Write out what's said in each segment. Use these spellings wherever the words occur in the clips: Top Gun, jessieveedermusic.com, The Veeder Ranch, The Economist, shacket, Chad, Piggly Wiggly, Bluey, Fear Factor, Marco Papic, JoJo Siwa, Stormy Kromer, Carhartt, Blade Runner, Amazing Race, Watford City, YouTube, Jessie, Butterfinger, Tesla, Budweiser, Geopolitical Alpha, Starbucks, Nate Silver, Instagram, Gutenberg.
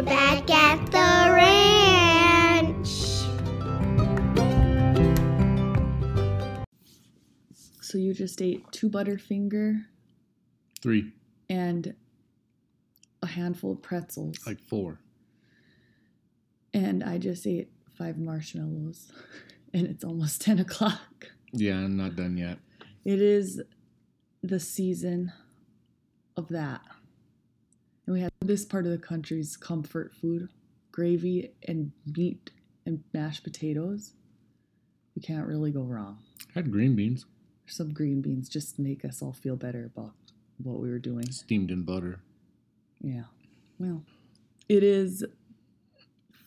We're back at the ranch. So you just ate 2 Butterfinger. 3. And a handful of pretzels. Like 4. And I just ate 5 marshmallows. And it's almost 10 o'clock. Yeah, I'm not done yet. It is the season of that. And we have this part of the country's comfort food, gravy and meat and mashed potatoes. You can't really go wrong. I had green beans. Some green beans just to make us all feel better about what we were doing. Steamed in butter. Yeah. Well, it is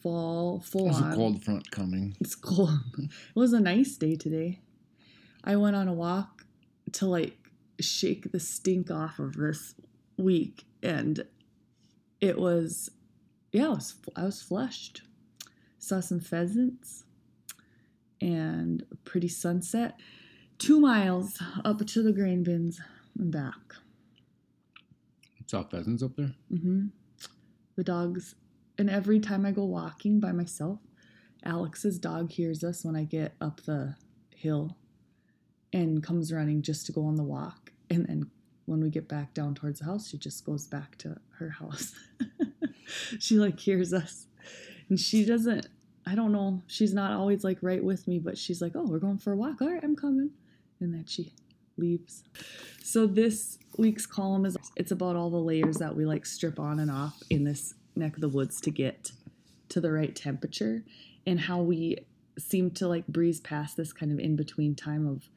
fall, full on. There's a cold front coming. It's cold. It was a nice day today. I went on a walk to, like, shake the stink off of this week, and it was, yeah, I was flushed. Saw some pheasants and a pretty sunset. 2 miles up to the grain bins and back. You saw pheasants up there? Mm-hmm. The dogs, and every time I go walking by myself, Alex's dog hears us when I get up the hill and comes running just to go on the walk. And then when we get back down towards the house, she just goes back to her house. She, like, hears us. And she doesn't, I don't know, she's not always, like, right with me, but she's like, oh, we're going for a walk. All right, I'm coming. And then she leaves. So this week's column is, it's about all the layers that we, like, strip on and off in this neck of the woods to get to the right temperature, and how we seem to, like, breeze past this kind of in-between time of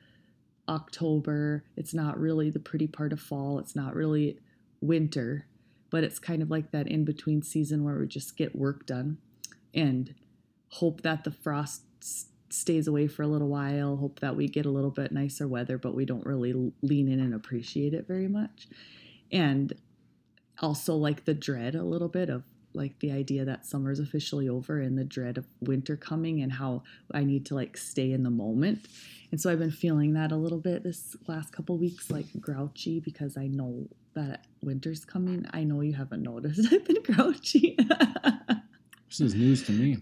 October. It's not really the pretty part of fall. It's not really winter, but it's kind of like that in-between season where we just get work done and hope that the frost stays away for a little while, hope that we get a little bit nicer weather, but we don't really lean in and appreciate it very much. And also, like, the dread a little bit of, like, the idea that summer's officially over and the dread of winter coming and how I need to, like, stay in the moment. And so I've been feeling that a little bit this last couple weeks, like, grouchy, because I know that winter's coming. I know you haven't noticed I've been grouchy. This is news to me.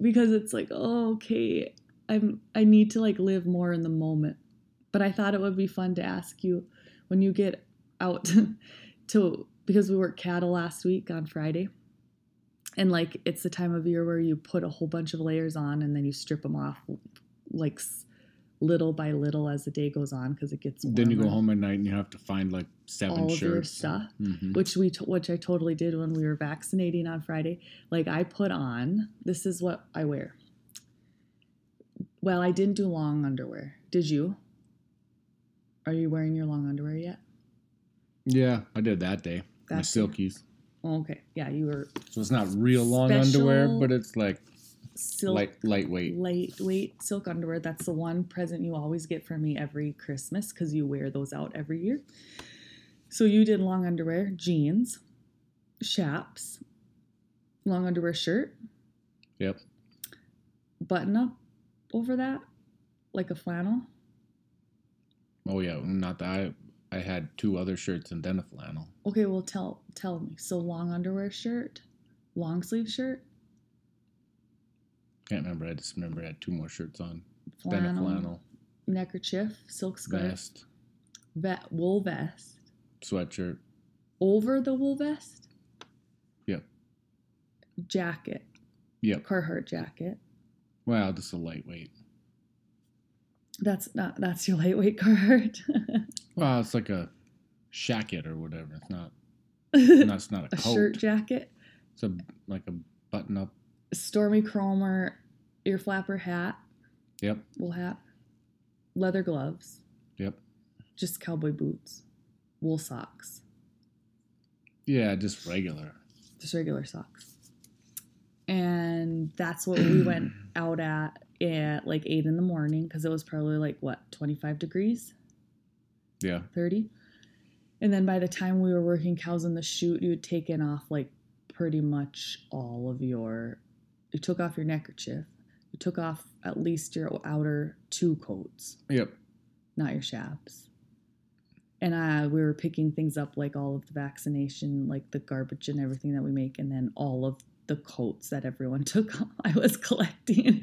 Because it's like, oh, okay, I need to, like, live more in the moment. But I thought it would be fun to ask you, when you get out to... Because we worked cattle last week on Friday. And, like, it's the time of year where you put a whole bunch of layers on and then you strip them off, like, little by little as the day goes on, because it gets warmer. Then you go home at night and you have to find, like, 7 all shirts. All of your stuff, mm-hmm. which I totally did when we were vaccinating on Friday. Like, I put on, this is what I wear. Well, I didn't do long underwear. Did you? Are you wearing your long underwear yet? Yeah, I did that day. My silkies. Okay. Yeah, you were. So it's not real long underwear, but it's like silk, lightweight. Lightweight silk underwear. That's the one present you always get from me every Christmas, because you wear those out every year. So you did long underwear, jeans, chaps, long underwear shirt. Yep. Button up over that, like a flannel. Oh, yeah. Not that. I had 2 other shirts and then a flannel. Okay, well, tell me. So long underwear shirt, long sleeve shirt? Can't remember. I just remember I had 2 more shirts on. Flannel, then a flannel. Neckerchief, silk scarf. Vest. Wool vest. Sweatshirt. Over the wool vest? Yep. Jacket. Yep. Carhartt jacket. Wow, just a lightweight. That's your lightweight Carhartt. Well, it's like a shacket or whatever. It's not. It's not a coat. A shirt jacket. It's like a button up. Stormy Kromer ear flapper hat. Yep. Wool hat. Leather gloves. Yep. Just cowboy boots. Wool socks. Yeah, just regular. Just regular socks. And that's what we went out at like 8 in the morning, because it was probably like, what, 25 degrees? Yeah. 30. And then by the time we were working cows in the chute, you had taken off, like, pretty much all of you took off your neckerchief. You took off at least your outer 2 coats. Yep. Not your chaps. And we were picking things up, like all of the vaccination, like the garbage and everything that we make, and then all of the coats that everyone took off, I was collecting.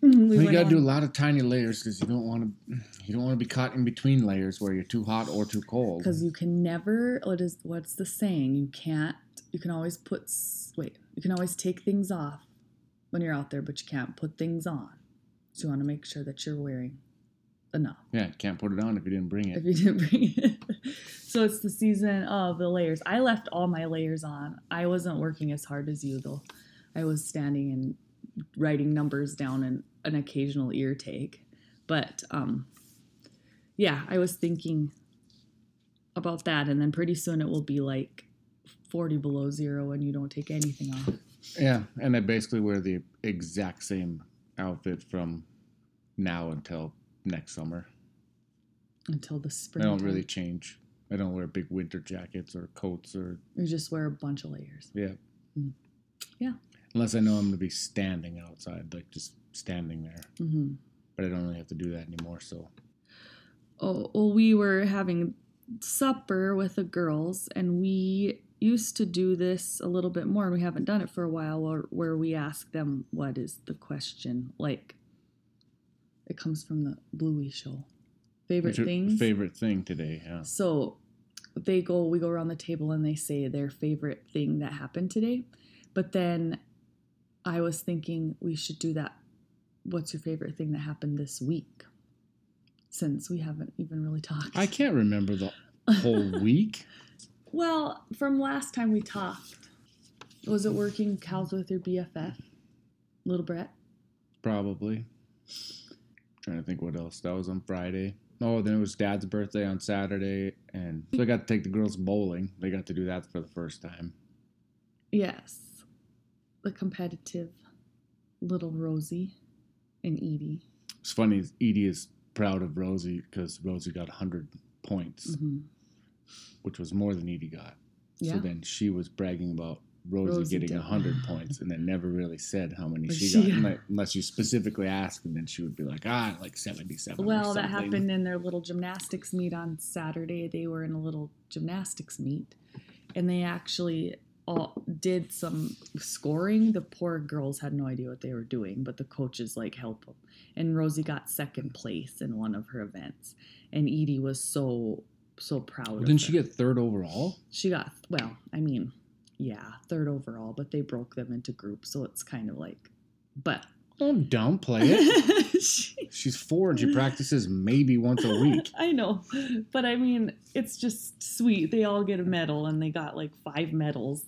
We got to do a lot of tiny layers because you don't want to be caught in between layers where you're too hot or too cold. Because you can never. What's the saying? You can always take things off when you're out there, but you can't put things on. So you want to make sure that you're wearing enough. Yeah, can't put it on if you didn't bring it. So it's the season of the layers. I left all my layers on. I wasn't working as hard as you, though. I was standing and writing numbers down and an occasional ear take. But, yeah, I was thinking about that. And then pretty soon it will be like 40 below zero and you don't take anything off. Yeah, and I basically wear the exact same outfit from now until next summer. Until the spring. I don't really change. I don't wear big winter jackets or coats or... You just wear a bunch of layers. Yeah. Mm. Yeah. Unless I know I'm going to be standing outside, like just standing there. Mm-hmm. But I don't really have to do that anymore, so... Oh, well, we were having supper with the girls, and we used to do this a little bit more, and we haven't done it for a while, where we ask them, what is the question? Like... It comes from the Bluey show. Favorite thing today, yeah. So we go around the table and they say their favorite thing that happened today. But then I was thinking we should do that. What's your favorite thing that happened this week? Since we haven't even really talked. I can't remember the whole week. Well, from last time we talked, was it working cows with your BFF, Little Brett? Probably. Trying to think what else. That was on Friday. Oh, then it was Dad's birthday on Saturday. And so I got to take the girls bowling. They got to do that for the first time. Yes. The competitive little Rosie and Edie. It's funny. Edie is proud of Rosie because Rosie got 100 points, mm-hmm. which was more than Edie got. Yeah. So then she was bragging about Rosie getting 100 points and then never really said how many she got. Unless you specifically asked, and then she would be like, like 77. Well, that happened in their little gymnastics meet on Saturday. They were in a little gymnastics meet, and they actually all did some scoring. The poor girls had no idea what they were doing, but the coaches, like, help them. And Rosie got second place in one of her events, and Edie was so proud of her. Didn't she get third overall? She got, well, I mean... Yeah, third overall, but they broke them into groups, so it's kind of like, but... Don't downplay it. She's 4 and she practices maybe once a week. I know, but I mean, it's just sweet. They all get a medal, and they got like 5 medals,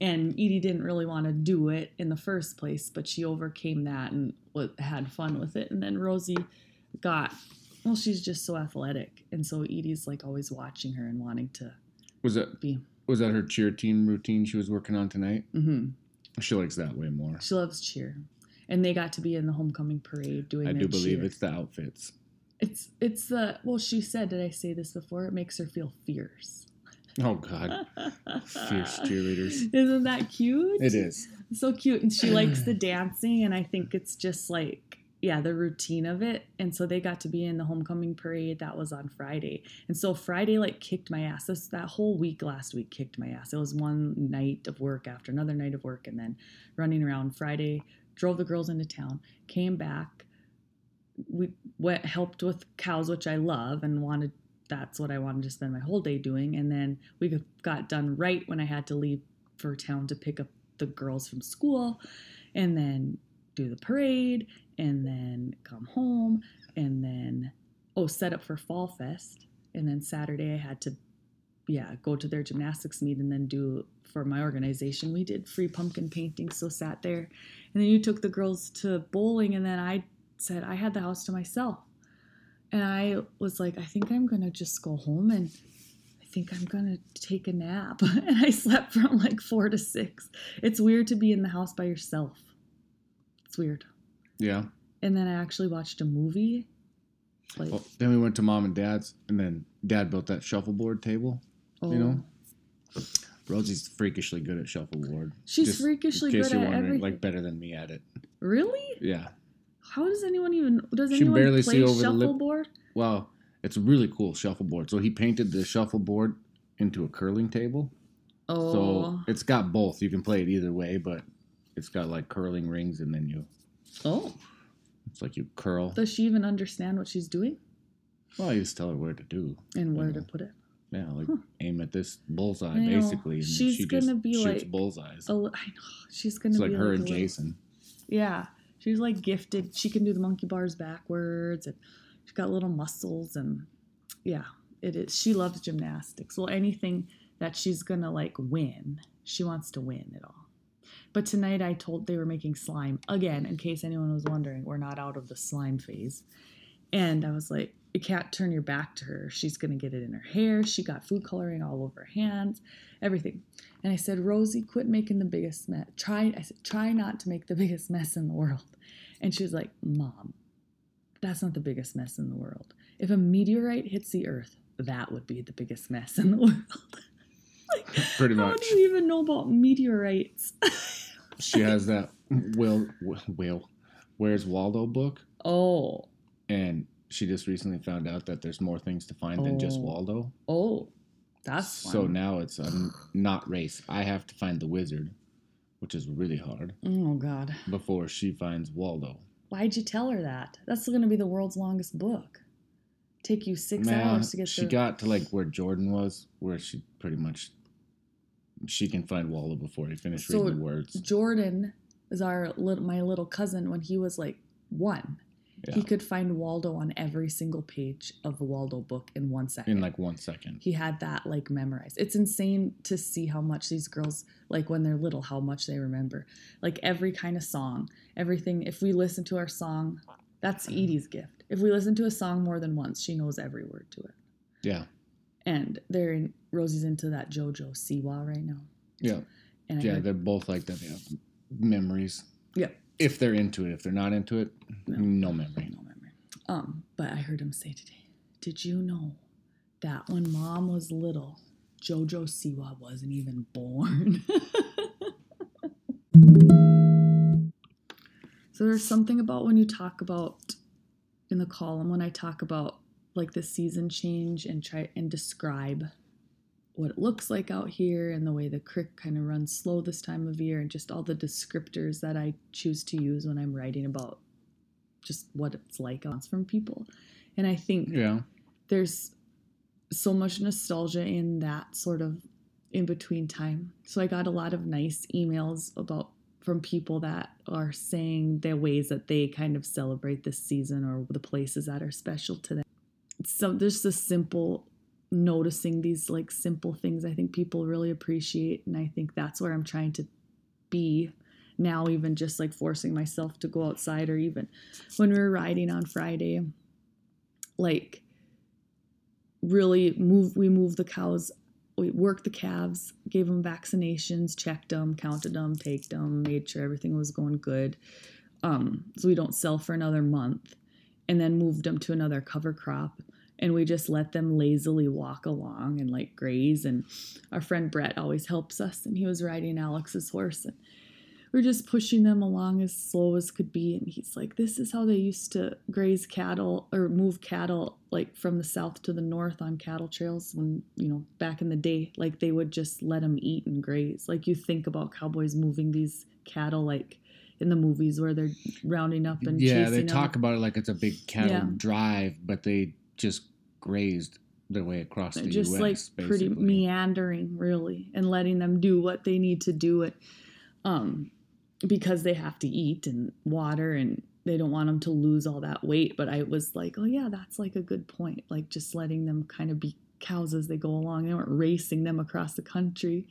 and Edie didn't really want to do it in the first place, but she overcame that and had fun with it, and then Rosie got... Well, she's just so athletic, and so Edie's like always watching her and wanting to be... Was that her cheer team routine she was working on tonight? Mm-hmm. She likes that way more. She loves cheer. And they got to be in the homecoming parade doing their cheer. I do believe it's the outfits. It's the... Well, she said, did I say this before? It makes her feel fierce. Oh, God. Fierce cheerleaders. Isn't that cute? It is. So cute. And she likes the dancing, and I think it's just like... Yeah, the routine of it. And so they got to be in the homecoming parade. That was on Friday. And so Friday, like, kicked my ass. That whole week last week kicked my ass. It was one night of work after another night of work and then running around. Friday, drove the girls into town, came back. We helped with cows, which I love and wanted. That's what I wanted to spend my whole day doing. And then we got done right when I had to leave for town to pick up the girls from school and then do the parade. And then come home, and then, set up for Fall Fest. And then Saturday I had to, go to their gymnastics meet and then for my organization, we did free pumpkin painting, so sat there. And then you took the girls to bowling, and then I said I had the house to myself. And I was like, I think I'm going to just go home, and I think I'm going to take a nap. And I slept from like 4 to 6. It's weird to be in the house by yourself. It's weird. Yeah. And then I actually watched a movie. Then we went to Mom and Dad's, and then Dad built that shuffleboard table. Oh. You know? Rosie's freakishly good at shuffleboard. She's just freakishly good at everything. Like, better than me at it. Really? Yeah. How does anyone even... Does anyone barely play shuffleboard? Well, It's a really cool shuffleboard. So he painted the shuffleboard into a curling table. Oh. So it's got both. You can play it either way, but it's got like curling rings and then you... Oh. It's like you curl. Does she even understand what she's doing? Well, I just tell her where to do. And where to put it. Yeah, like aim at this bullseye, basically. And she gonna just be shoots like bullseyes. I know. She's going to be like... It's like her and Jason. Yeah. She's like gifted. She can do the monkey bars backwards and... She's got little muscles and yeah, it is. She loves gymnastics. Well, anything that she's going to like win, she wants to win it all. But tonight they were making slime again, in case anyone was wondering, we're not out of the slime phase. And I was like, you can't turn your back to her. She's going to get it in her hair. She got food coloring all over her hands, everything. And I said, Rosie, quit making the biggest mess. I said, try not to make the biggest mess in the world. And she was like, Mom, that's not the biggest mess in the world. If a meteorite hits the earth, that would be the biggest mess in the world. Like, pretty much. How do you even know about meteorites? She has that Where's Waldo book. Oh. And she just recently found out that there's more things to find than just Waldo. Oh, that's fun. So now it's not race. I have to find the wizard, which is really hard. Oh, God. Before she finds Waldo. Why'd you tell her that? That's going to be the world's longest book. Take you 6 hours to get through. She got to like where Jordan was, where she pretty much, she can find Waldo before he finished reading the words. Jordan is my little cousin when he was like 1. Yeah. He could find Waldo on every single page of the Waldo book in 1 second. In like 1 second. He had that like memorized. It's insane to see how much these girls, like when they're little, how much they remember. Like every kind of song, everything. If we listen to our song, that's Edie's gift. If we listen to a song more than once, she knows every word to it. Yeah. And Rosie's into that JoJo Siwa right now. Yeah. And they're both like that. They have memories. Yeah. If they're into it. If they're not into it, no memory. No memory. But I heard him say today, did you know that when Mom was little, JoJo Siwa wasn't even born? So there's something about when you talk about, in the column, when I talk about like the season change and try and describe what it looks like out here and the way the creek kind of runs slow this time of year and just all the descriptors that I choose to use when I'm writing about just what it's like from people. And I think there's so much nostalgia in that sort of in-between time. So I got a lot of nice emails from people that are saying the ways that they kind of celebrate this season or the places that are special to them. So there's the simple... noticing these like simple things I think people really appreciate, and I think that's where I'm trying to be now, even just like forcing myself to go outside, or even when we were riding on Friday, like really we moved the cows, we worked the calves, gave them vaccinations, checked them, counted them, taked them, made sure everything was going good, so we don't sell for another month, and then moved them to another cover crop. And we just let them lazily walk along and like graze. And our friend Brett always helps us. And he was riding Alex's horse. And we're just pushing them along as slow as could be. And he's like, this is how they used to graze cattle or move cattle like from the south to the north on cattle trails when, back in the day, like they would just let them eat and graze. Like you think about cowboys moving these cattle like in the movies where they're rounding up and chasing them. Yeah, they talk about it like it's a big cattle drive, but they... just grazed their way across the U.S. Just like basically. Pretty meandering, really, and letting them do what they need to do it, because they have to eat and water, and they don't want them to lose all that weight. But I was like, oh yeah, that's like a good point. Like just letting them kind of be cows as they go along. They weren't racing them across the country.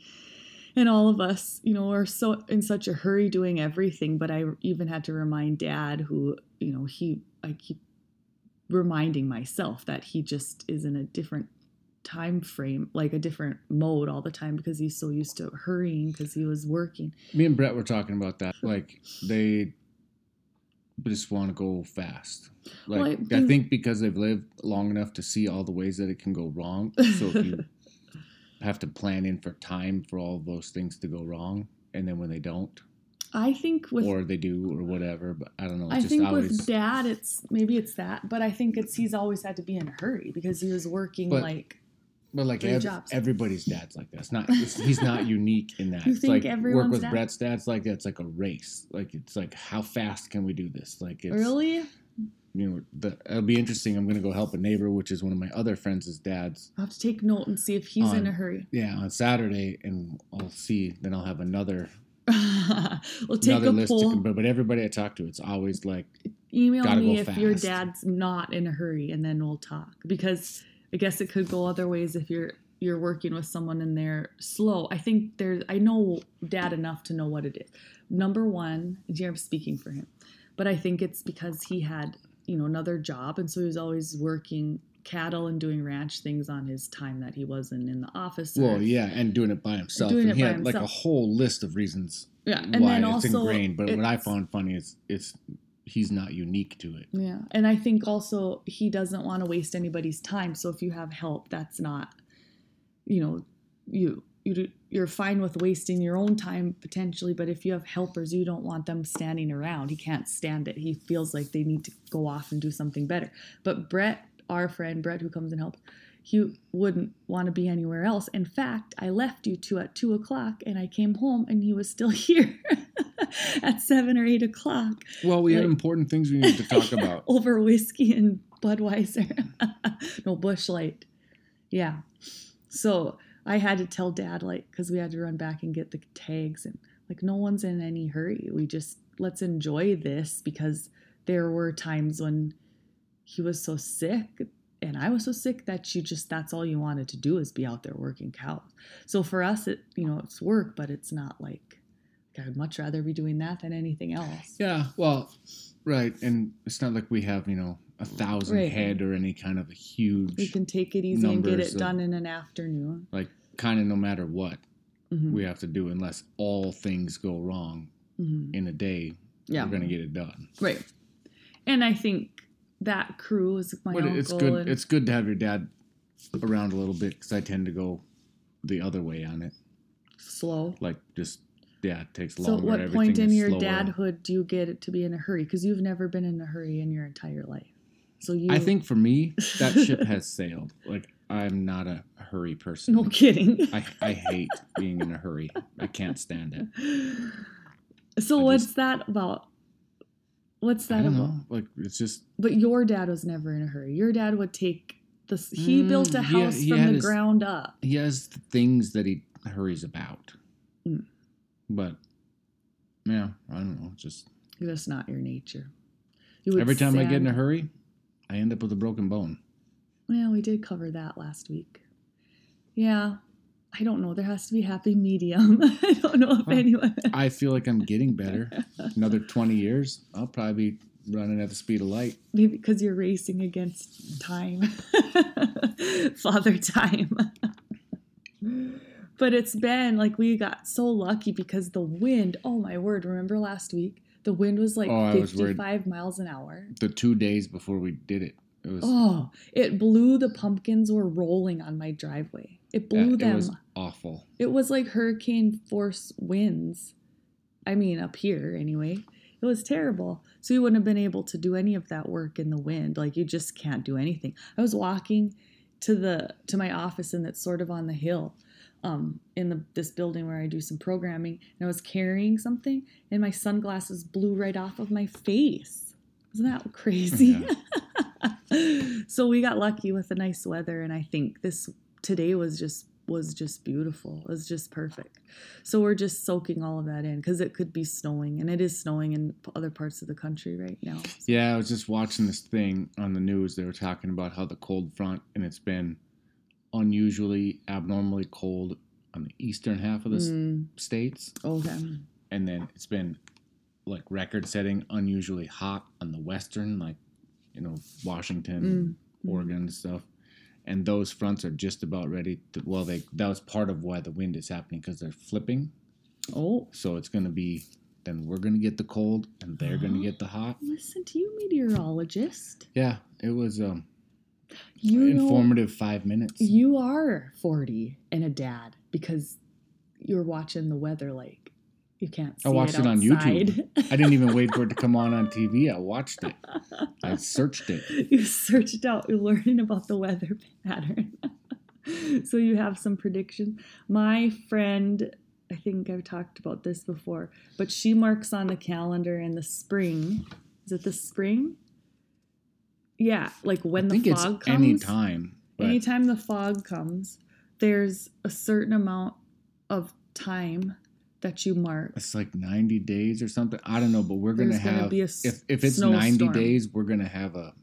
And all of us, are so in such a hurry doing everything. But I even had to remind Dad, who, I keep reminding myself that he just is in a different time frame, like a different mode all the time, because he's so used to hurrying because he was working. Me and Brett were talking about that. Like they just want to go fast. Like I think because they've lived long enough to see all the ways that it can go wrong. So if you have to plan in for time for all those things to go wrong. And then when they don't, I think with... Or they do or whatever, but I don't know. With Dad, maybe it's that, but I think he's always had to be in a hurry because he was working everybody's dad's like that. He's not unique in that. Brett's dad's like that. It's like a race. Like it's like, how fast can we do this? Like it's, really? You know, it'll be interesting. I'm going to go help a neighbor, which is one of my other friends' dads. I'll have to take note and see if he's in a hurry. Yeah, on Saturday, and I'll see. Then I'll have another. We'll take another list poll. But everybody I talk to, it's always like, email me if your dad's not in a hurry, and then we'll talk. Because I guess it could go other ways if you're working with someone and they're slow. I think I know Dad enough to know what it is. Number one, I'm speaking for him, but I think it's because he had, another job. And so he was always working cattle and doing ranch things on his time that he wasn't in the office. Well, yeah. And doing it by himself. He had like a whole list of reasons. Yeah. And why then it's also ingrained. But what I found funny is he's not unique to it. Yeah. And I think also he doesn't want to waste anybody's time. So if you have help, that's not, you're fine with wasting your own time potentially, but if you have helpers, you don't want them standing around. He can't stand it. He feels like they need to go off and do something better. But Brett, our friend Brett, who comes and helps, he wouldn't want to be anywhere else. In fact, I left you two at 2:00 and I came home and he was still here at 7 or 8 o'clock. Well, we had important things we needed to talk about. Over whiskey and Budweiser. No, Busch Light. Yeah. So I had to tell Dad, because we had to run back and get the tags, and no one's in any hurry. We just, let's enjoy this, because there were times when he was so sick and I was so sick that that's all you wanted to do is be out there working cows. So for us, it, it's work, but it's not like, I'd much rather be doing that than anything else. Yeah. Well, right. And it's not like we have, 1,000 right. head or any kind of a huge. We can take it easy and get it done in an afternoon. Kind of no matter what we have to do, unless all things go wrong in a day, we're going to get it done. Right. And I think that crew is my uncle. It's good. And it's good to have your dad around a little bit, because I tend to go the other way on it. Slow. It takes longer. So at what point in your dadhood do you get it to be in a hurry? Because you've never been in a hurry in your entire life. I think for me, that ship has sailed. I'm not a hurry person. No kidding. I hate being in a hurry. I can't stand it. So what's that about? I don't know. It's just. But your dad was never in a hurry. Your dad would take this. He built a house from the ground up. He has things that he hurries about. Mm. But, yeah, I don't know. That's not your nature. Every time I get in a hurry, I end up with a broken bone. Well, we did cover that last week. Yeah. I don't know. There has to be happy medium. I don't know if anyone... I feel like I'm getting better. Another 20 years, I'll probably be running at the speed of light. Maybe because you're racing against time. Father time. But it's been we got so lucky because the wind, oh my word, remember last week? The wind was 55 miles an hour. The 2 days before we did it. It blew. The pumpkins were rolling on my driveway. It blew them. It was awful. It was like hurricane force winds. I mean, up here anyway. It was terrible. So you wouldn't have been able to do any of that work in the wind. You just can't do anything. I was walking to my office, and that's sort of on the hill. In this building where I do some programming, and I was carrying something, and my sunglasses blew right off of my face. Isn't that crazy? Yeah. So we got lucky with the nice weather, and I think today was just beautiful. It was just perfect. So we're just soaking all of that in, because it could be snowing, and it is snowing in other parts of the country right now. So. Yeah, I was just watching this thing on the news. They were talking about how the cold front, and it's been unusually, abnormally cold on the eastern half of the states. Okay. And then it's been record-setting, unusually hot on the western, Washington, Oregon and stuff. And those fronts are just about ready to, that was part of why the wind is happening, because they're flipping. Oh. So it's going to be, then we're going to get the cold and they're going to get the hot. Listen to you, meteorologist. Yeah, it was, informative 5 minutes. You are 40 and a dad, because you're watching the weather You can't see it. I watched it on YouTube. I didn't even wait for it to come on TV. I watched it. I searched it. You searched out. You're learning about the weather pattern. So you have some predictions. My friend, I think I've talked about this before, but she marks on the calendar in the spring. Is it the spring? Yeah, like when the fog comes. Anytime the fog comes, there's a certain amount of time that you mark. It's like 90 days or something. I don't know, but we're going to have, if it's 90 days, we're going to have a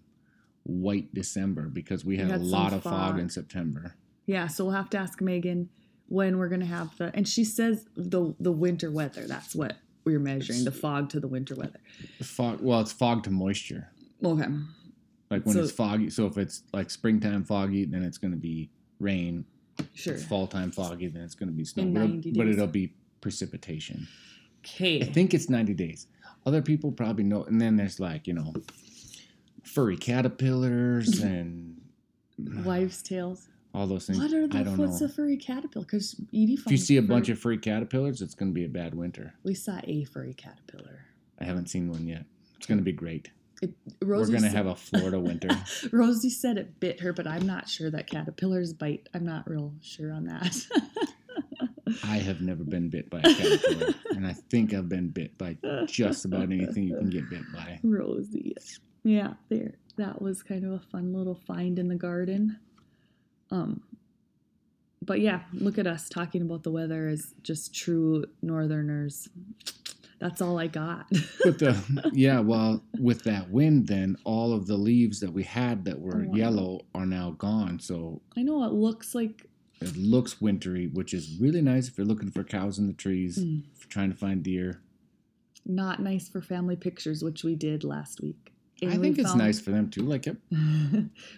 white December because we had a lot of fog in September. Yeah, so we'll have to ask Megan when we're going to have the, and she says the winter weather. That's what we're measuring, the fog to the winter weather. It's fog to moisture. Okay. Like when it's foggy. So if it's like springtime foggy, then it's going to be rain. Sure. If it's fall time foggy, then it's going to be snow. But it'll be precipitation. Okay. I think it's 90 days. Other people probably know. And then there's like, furry caterpillars and wives' tails. All those things. What's a furry caterpillar? Because Edie finds, if you see a bunch of furry caterpillars, it's going to be a bad winter. We saw a furry caterpillar. I haven't seen one yet. It's going to be great. Rosie, we're going to have a Florida winter. Rosie said it bit her, but I'm not sure that caterpillars bite. I'm not real sure on that. I have never been bit by a caterpillar, and I think I've been bit by just about anything you can get bit by. Rosie. Yeah, there. That was kind of a fun little find in the garden. But yeah, look at us talking about the weather as just true northerners. That's all I got. With that wind, then all of the leaves that we had that were yellow are now gone. So I know it looks wintry, which is really nice if you're looking for cows in the trees, if you're trying to find deer. Not nice for family pictures, which we did last week. And I think it's nice for them too. Like it.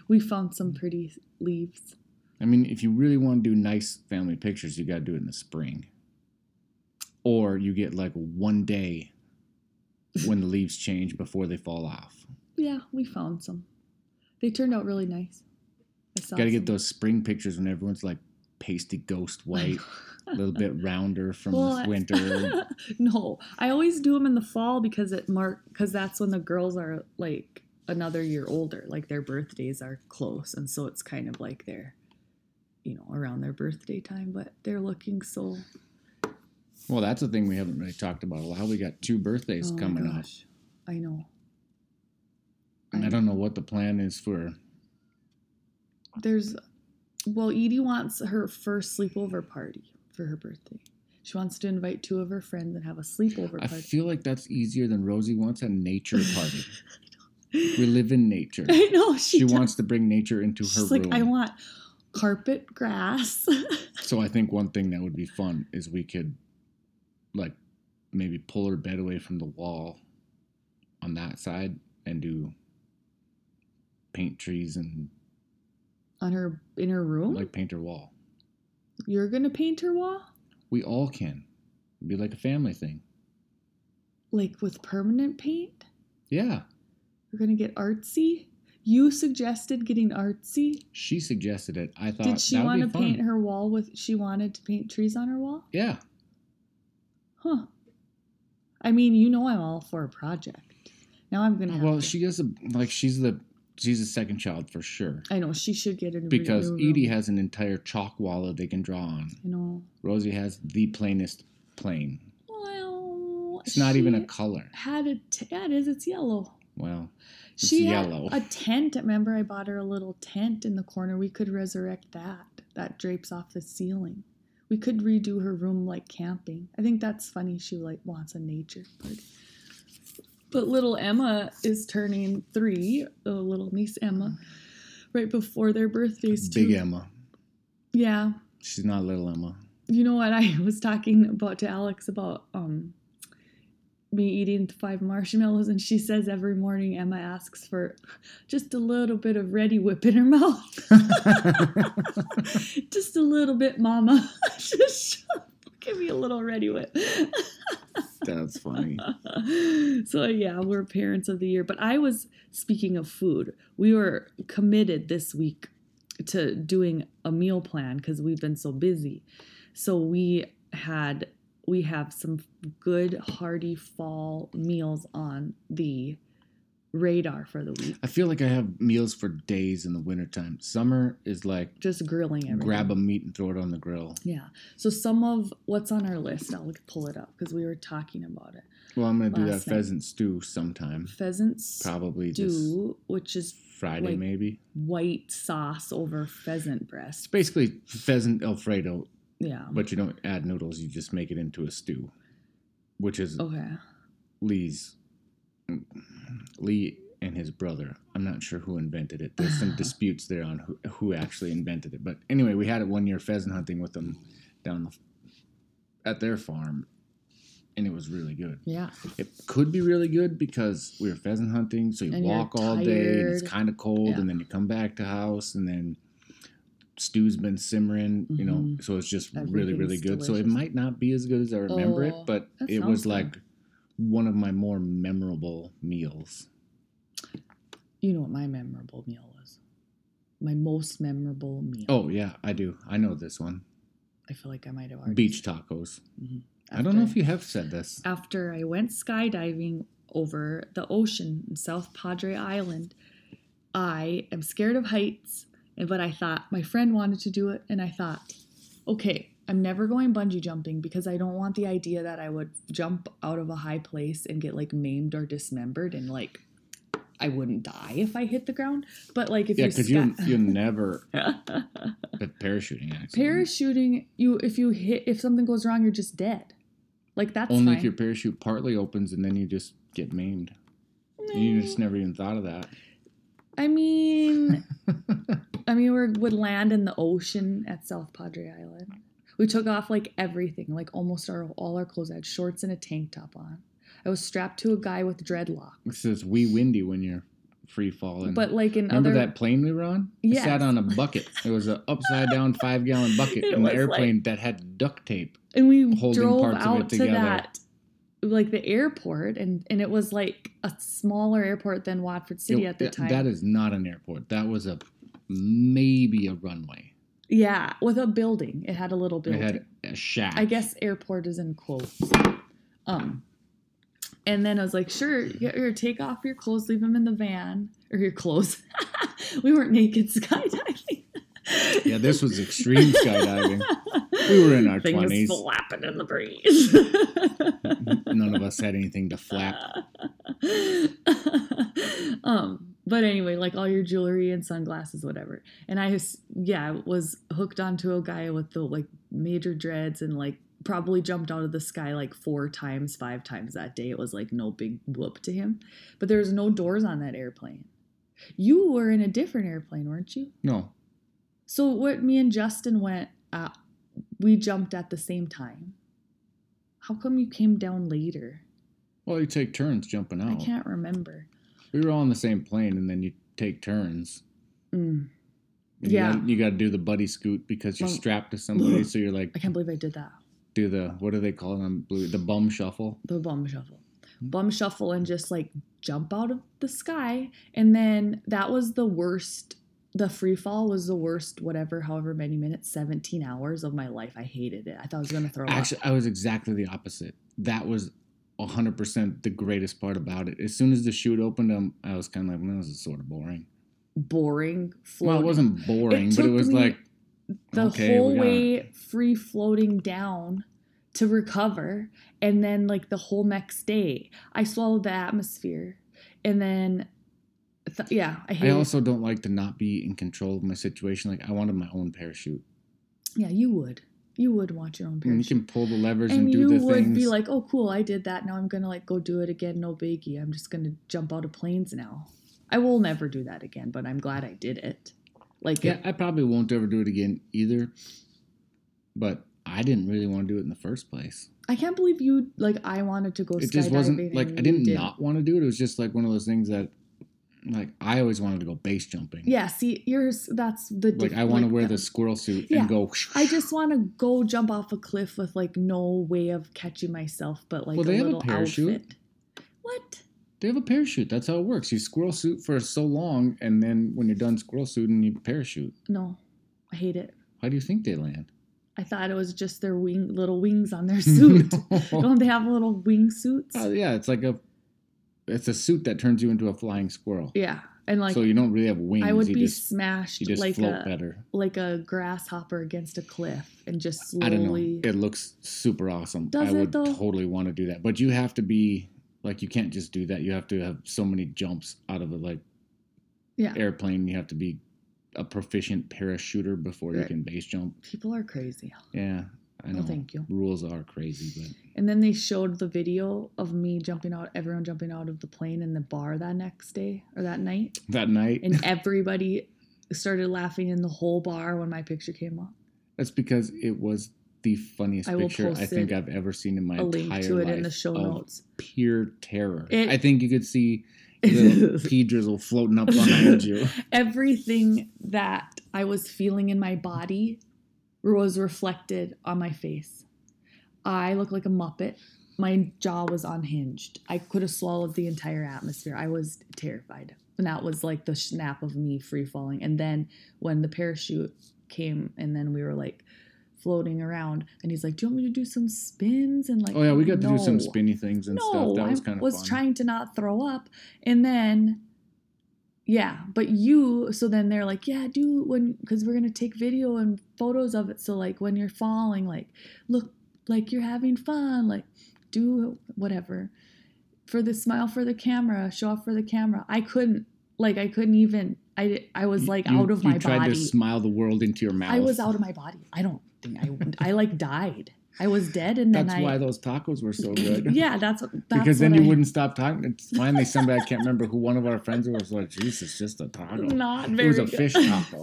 We found some pretty leaves. I mean, if you really want to do nice family pictures, you got to do it in the spring. Or you get like one day when the leaves change before they fall off. Yeah, we found some. They turned out really nice. Got to get those spring pictures when everyone's like pasty ghost white, a little bit rounder from this winter. No, I always do them in the fall because because that's when the girls are like another year older. Like their birthdays are close, and so it's kind of like they're, around their birthday time. But they're looking so. Well, that's a thing we haven't really talked about a lot. We got two birthdays coming up. I know. And I don't know what the plan is for. Edie wants her first sleepover party for her birthday. She wants to invite two of her friends and have a sleepover party. I feel like that's easier than Rosie wants a nature party. We live in nature. I know. She wants to bring nature into her room. She's like, I want carpet grass. So I think one thing that would be fun is we could, like, maybe pull her bed away from the wall on that side and do paint trees and on her in her room? Like paint her wall. You're going to paint her wall? We all can. It'd be like a family thing. Like with permanent paint? Yeah. We're going to get artsy? You suggested getting artsy? She suggested it. I thought that would be fun. Did she want to paint her wall she wanted to paint trees on her wall? Yeah. Huh. I mean, I'm all for a project. Now I'm gonna. She's the second child for sure. I know she should get it because Edie has an entire chalk wall that they can draw on. I know. Rosie has the plainest plane. Well, it's not even a color. It's yellow. Well, it's yellow. Had a tent. Remember, I bought her a little tent in the corner. We could resurrect that. That drapes off the ceiling. We could redo her room like camping. I think that's funny. She wants a nature party. But little Emma is turning 3, the little niece Emma, right before their birthdays too. Big Emma. Yeah. She's not little Emma. You know what I was talking about to Alex about me eating 5 marshmallows, and she says every morning Emma asks for just a little bit of Ready Whip in her mouth. Just a little bit, Mama. Just give me a little Ready Whip. That's funny. So yeah, we're parents of the year. But I was, speaking of food, we were committed this week to doing a meal plan because we've been so busy. So we had we have some good hearty fall meals on the radar for the week. I feel like I have meals for days in the wintertime. Summer is like just grilling everything. Grab a meat and throw it on the grill. Yeah. So some of what's on our list, I'll pull it up because we were talking about it. Well, I'm going to do that pheasant stew sometime. Pheasant probably stew, which is Friday like maybe. White sauce over pheasant breast. It's basically pheasant Alfredo. Yeah. But you don't add noodles. You just make it into a stew, which is okay. Lee and his brother. I'm not sure who invented it. There's some disputes there on who actually invented it. But anyway, we had it one year pheasant hunting with them down at their farm, and it was really good. Yeah. It could be really good because we were pheasant hunting, so you walk all day, and it's kind of cold, yeah. And then you come back to house, and then stew's been simmering, you know, so it's just really, really good. Delicious. So it might not be as good as I remember it, but it was like one of my more memorable meals. You know what my memorable meal was? My most memorable meal. Oh, yeah, I do. I know this one. I feel like I might have already. Beach tacos. Mm-hmm. I don't know if you have said this. After I went skydiving over the ocean in South Padre Island, I am scared of heights, but I thought my friend wanted to do it, and I thought, okay, I'm never going bungee jumping because I don't want the idea that I would jump out of a high place and get like maimed or dismembered, and like I wouldn't die if I hit the ground. But like if you never but parachuting accident. Parachuting if something goes wrong, you're just dead. Like that's only fine. If your parachute partly opens and then you just get maimed. No. You just never even thought of that. I mean, we would land in the ocean at South Padre Island. We took off like everything, like almost all our clothes. I had shorts and a tank top on. I was strapped to a guy with dreadlocks. This is windy when you're free falling. But like remember that plane we were on? Yes. It sat on a bucket. It was an upside down 5-gallon bucket in the airplane that had duct tape. And we drove out to that, like the airport, and it was like a smaller airport than Watford City at the time. That is not an airport. That was maybe a runway. Yeah, with a building. It had a little building. It had a shack. I guess airport is in quotes. And then I was like, sure, take off your clothes, leave them in the van. Or your clothes. We weren't naked skydiving. Yeah, this was extreme skydiving. We were in our 20s. Things flapping in the breeze. None of us had anything to flap. But anyway, like all your jewelry and sunglasses, whatever. And I was hooked onto a guy with the like major dreads and like probably jumped out of the sky like 5 times that day. It was like no big whoop to him. But there was no doors on that airplane. You were in a different airplane, weren't you? No. So what me and Justin went, we jumped at the same time. How come you came down later? Well, you take turns jumping out. I can't remember. We were all on the same plane, and then you take turns. Mm. Yeah. You got to do the buddy scoot because you're strapped to somebody, so you're like... I can't believe I did that. Do the... What do they call them? Blue, the bum shuffle? The bum shuffle. Bum shuffle and just, like, jump out of the sky. And then that was the worst... The free fall was the worst, however many minutes, 17 hours of my life. I hated it. I thought I was going to throw up. Actually, I was exactly the opposite. That was... 100% the greatest part about it. As soon as the chute opened, I was kind of like, well, this is sort of boring. Boring? Floating. Well, it wasn't boring, but it was like... The whole way free floating down to recover, and then like the whole next day, I swallowed the atmosphere, and then... I also don't like to not be in control of my situation. Like, I wanted my own parachute. Yeah, you would. You would want your own parachute. You can pull the levers and do the things. And you would be like, oh, cool, I did that. Now I'm going to like go do it again. No biggie. I'm just going to jump out of planes now. I will never do that again, but I'm glad I did it. Like, yeah, I probably won't ever do it again either. But I didn't really want to do it in the first place. I can't believe you, like, I wanted to go skydiving. It just wasn't, like, I didn't not want to do it. It was just like one of those things that, like, I always wanted to go base jumping. Yeah, see, that's the difference. Like, I want to wear the squirrel suit and go... I just want to go jump off a cliff with, like, no way of catching myself, but, like, they have a parachute. Outfit. What? They have a parachute. That's how it works. You squirrel suit for so long, and then when you're done squirrel suiting, you parachute. No. I hate it. How do you think they land? I thought it was just their little wings on their suit. Don't they have little wing suits? Yeah, it's a suit that turns you into a flying squirrel. Yeah. And like, so you don't really have wings. I would be smashed like a grasshopper against a cliff and just slowly. I don't know. It looks super awesome. I would totally want to do that. But you have to be like, you can't just do that. You have to have so many jumps out of a airplane. You have to be a proficient parachuter before you can base jump. People are crazy. Yeah. I know. No, thank you. Rules are crazy, but. And then they showed the video of me everyone jumping out of the plane in the bar that night. That night. And everybody started laughing in the whole bar when my picture came up. That's because it was the funniest picture I think I've ever seen in my entire life. A link to it in the show notes. Pure terror. I think you could see little pea drizzle floating up behind you. Everything that I was feeling in my body was reflected on my face. I looked like a Muppet. My jaw was unhinged. I could have swallowed the entire atmosphere. I was terrified. And that was like the snap of me free falling. And then when the parachute came and then we were like floating around and he's like, do you want me to do some spins? And like, oh yeah, we got to do some spinny things and stuff. That was kind of fun. I was trying to not throw up. And then... yeah, but so then they're like, yeah, because we're going to take video and photos of it. So like when you're falling, like, look like you're having fun, like do whatever for the smile for the camera, show off for the camera. I was out of my body. You tried to smile the world into your mouth. I was out of my body. I don't think I like died. I was dead, and then that's why those tacos were so good. Yeah, because you wouldn't stop talking. It's finally somebody, I can't remember who, one of our friends was like, "Jesus, it's just a taco." Not very. It was a fish taco.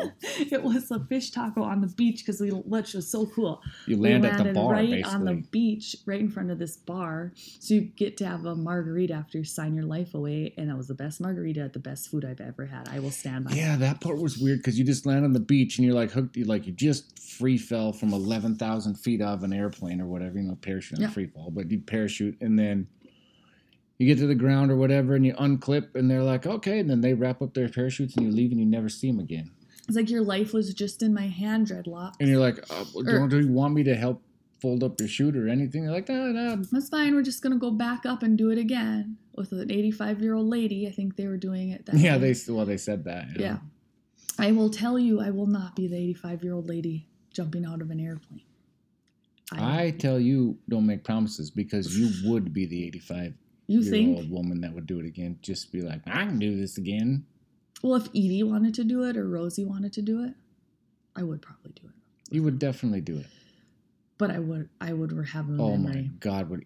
It was a fish taco on the beach because which was so cool. You land at the bar, right, basically. On the beach, right in front of this bar, so you get to have a margarita after you sign your life away, and that was the best margarita, the best food I've ever had. I will stand by. Yeah, that part was weird because you just land on the beach and you're like hooked. You like you just free fell from 11,000 feet of an airplane. Or whatever, parachute and free fall, but you parachute and then you get to the ground or whatever and you unclip and they're like, okay, and then they wrap up their parachutes and you leave and you never see them again. It's like your life was just in my hand, dreadlocks. And you're like, do you want me to help fold up your chute or anything? They're like, no. That's fine. We're just going to go back up and do it again with an 85-year-old lady. I think they were doing it that way. Yeah, they said that. Yeah. Yeah. I will tell you, I will not be the 85-year-old lady jumping out of an airplane. I tell you, don't make promises because you would be the 85-year-old woman that would do it again. Just be like, I can do this again. Well, if Edie wanted to do it or Rosie wanted to do it, I would probably do it. You would definitely do it. But I would have no memory. Oh my God,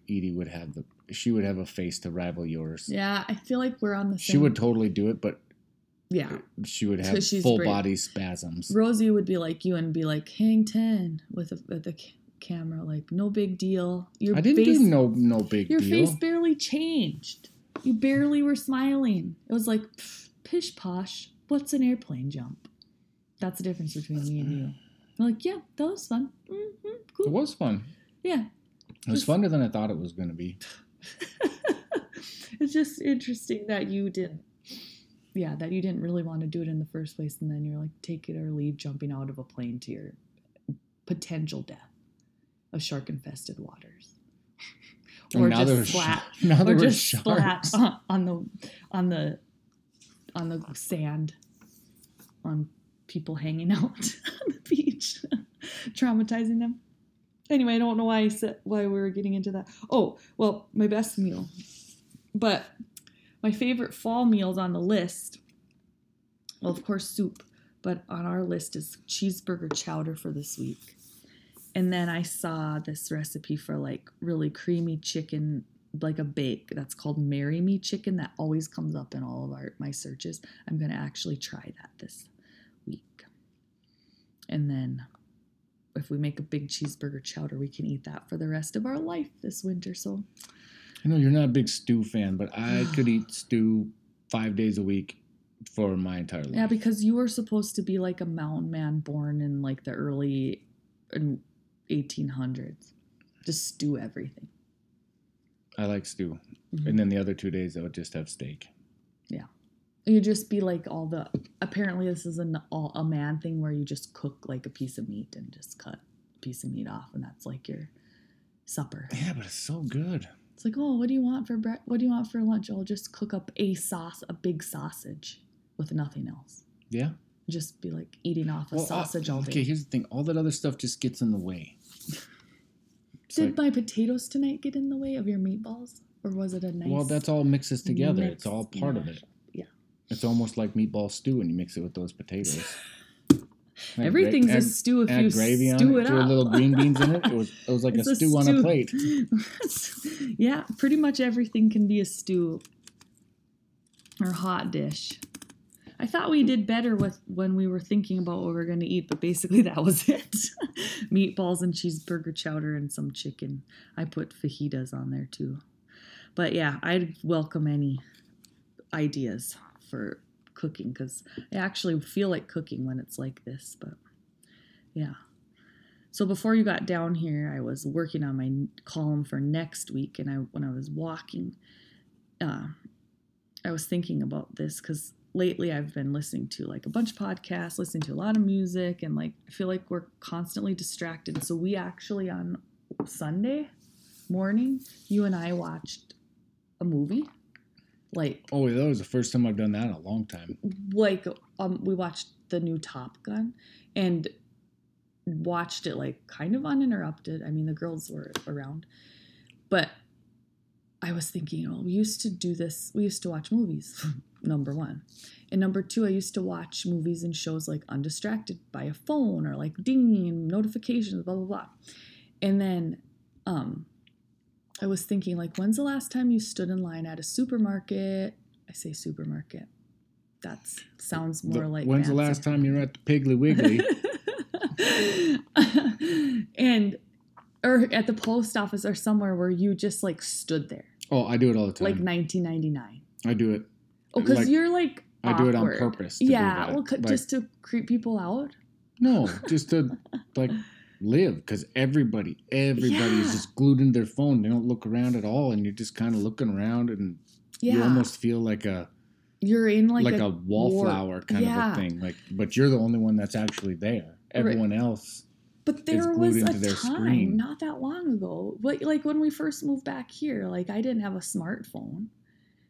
she would have a face to rival yours. Yeah, I feel like we're on the same. She would totally do it, but yeah, she would have full body spasms. Rosie would be like you and be like, hang 10 with the camera, like no big deal. Your I didn't face, do no big your deal. Your face barely changed. You barely were smiling. It was like pish posh. What's an airplane jump? That's the difference between me and you. I'm like, yeah, that was fun. Mm-hmm, cool. It was fun. Yeah, it was funner than I thought it was going to be. It's just interesting that you didn't. Yeah, that you didn't really want to do it in the first place, and then you're like, take it or leave, jumping out of a plane to your potential death. Of shark-infested waters, or just flat, or just flat on the sand, on people hanging out on the beach, traumatizing them. Anyway, I don't know why we were getting into that. Oh, well, my best meal, but my favorite fall meals on the list. Well, of course, soup, but on our list is cheeseburger chowder for this week. And then I saw this recipe for like really creamy chicken, like a bake that's called Marry Me Chicken that always comes up in all of my searches. I'm going to actually try that this week. And then if we make a big cheeseburger chowder, we can eat that for the rest of our life this winter. So I know you're not a big stew fan, but I could eat stew 5 days a week for my entire life. Yeah, because you were supposed to be like a mountain man born in like the early 1800s. Just stew everything. I like stew. Mm-hmm. And then the other 2 days I would just have steak. Yeah. You just be like all the... Apparently this is a man thing where you just cook like a piece of meat and just cut piece of meat off, and that's like your supper. Yeah, but it's so good. It's like, oh, what do you want for what do you want for lunch? I'll just cook up a sauce, a big sausage with nothing else. Yeah. Just be like eating off a sausage all day. Okay, here's the thing. All that other stuff just gets in the way. Did my potatoes tonight get in the way of your meatballs? Or was it a nice... Well, that's all mixes together. It's all part of it. Yeah. It's almost like meatball stew when you mix it with those potatoes. Everything's a stew if you stew it up. Threw a little green beans in it. It was like a stew on a plate. Yeah, pretty much everything can be a stew or hot dish. I thought we did better with when we were thinking about what we were going to eat, but basically that was it. Meatballs and cheeseburger chowder and some chicken. I put fajitas on there too. But yeah, I'd welcome any ideas for cooking because I actually feel like cooking when it's like this. But yeah. So before you got down here, I was working on my column for next week, and when I was walking, I was thinking about this because lately I've been listening to like a bunch of podcasts, listening to a lot of music, and like I feel like we're constantly distracted. So we actually on Sunday morning, you and I watched a movie. Like, oh, that was the first time I've done that in a long time. Like, we watched the new Top Gun and watched it like kind of uninterrupted. I mean, the girls were around, but I was thinking, oh, we used to do this. We used to watch movies, number one. And number two, I used to watch movies and shows like undistracted by a phone or like dinging and notifications, blah, blah, blah. And then I was thinking, like, when's the last time you stood in line at a supermarket? I say supermarket. That sounds more like... When's the last time you were at the Piggly Wiggly? Or at the post office or somewhere where you just, like, stood there. Oh, I do it all the time. Like 1999. I do it. Oh, because like, you're, like, awkward. I do it on purpose. Yeah, well, like, just to creep people out? No, just to, like... live because everybody is just glued into their phone. They don't look around at all, and you're just kind of looking around, and you almost feel like you're in like a wallflower kind of a thing. Like, but you're the only one that's actually there. Everyone else, but there is glued into their time screen. Not that long ago, but like when we first moved back here, like I didn't have a smartphone,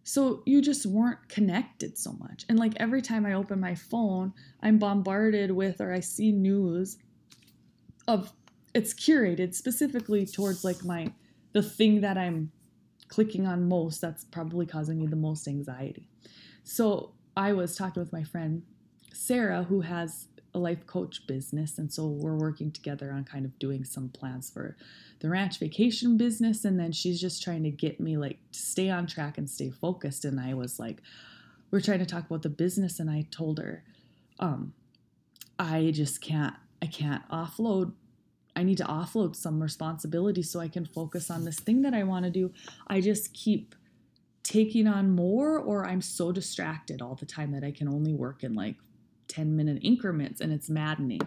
so you just weren't connected so much. And like every time I open my phone, I'm bombarded with or I see news. Of it's curated specifically towards like the thing that I'm clicking on most that's probably causing me the most anxiety. So I was talking with my friend Sarah, who has a life coach business, and so we're working together on kind of doing some plans for the ranch vacation business, and then she's just trying to get me like to stay on track and stay focused. And I was like, we're trying to talk about the business, and I told her I can't offload. I need to offload some responsibility so I can focus on this thing that I want to do. I just keep taking on more, or I'm so distracted all the time that I can only work in like 10-minute increments, and it's maddening.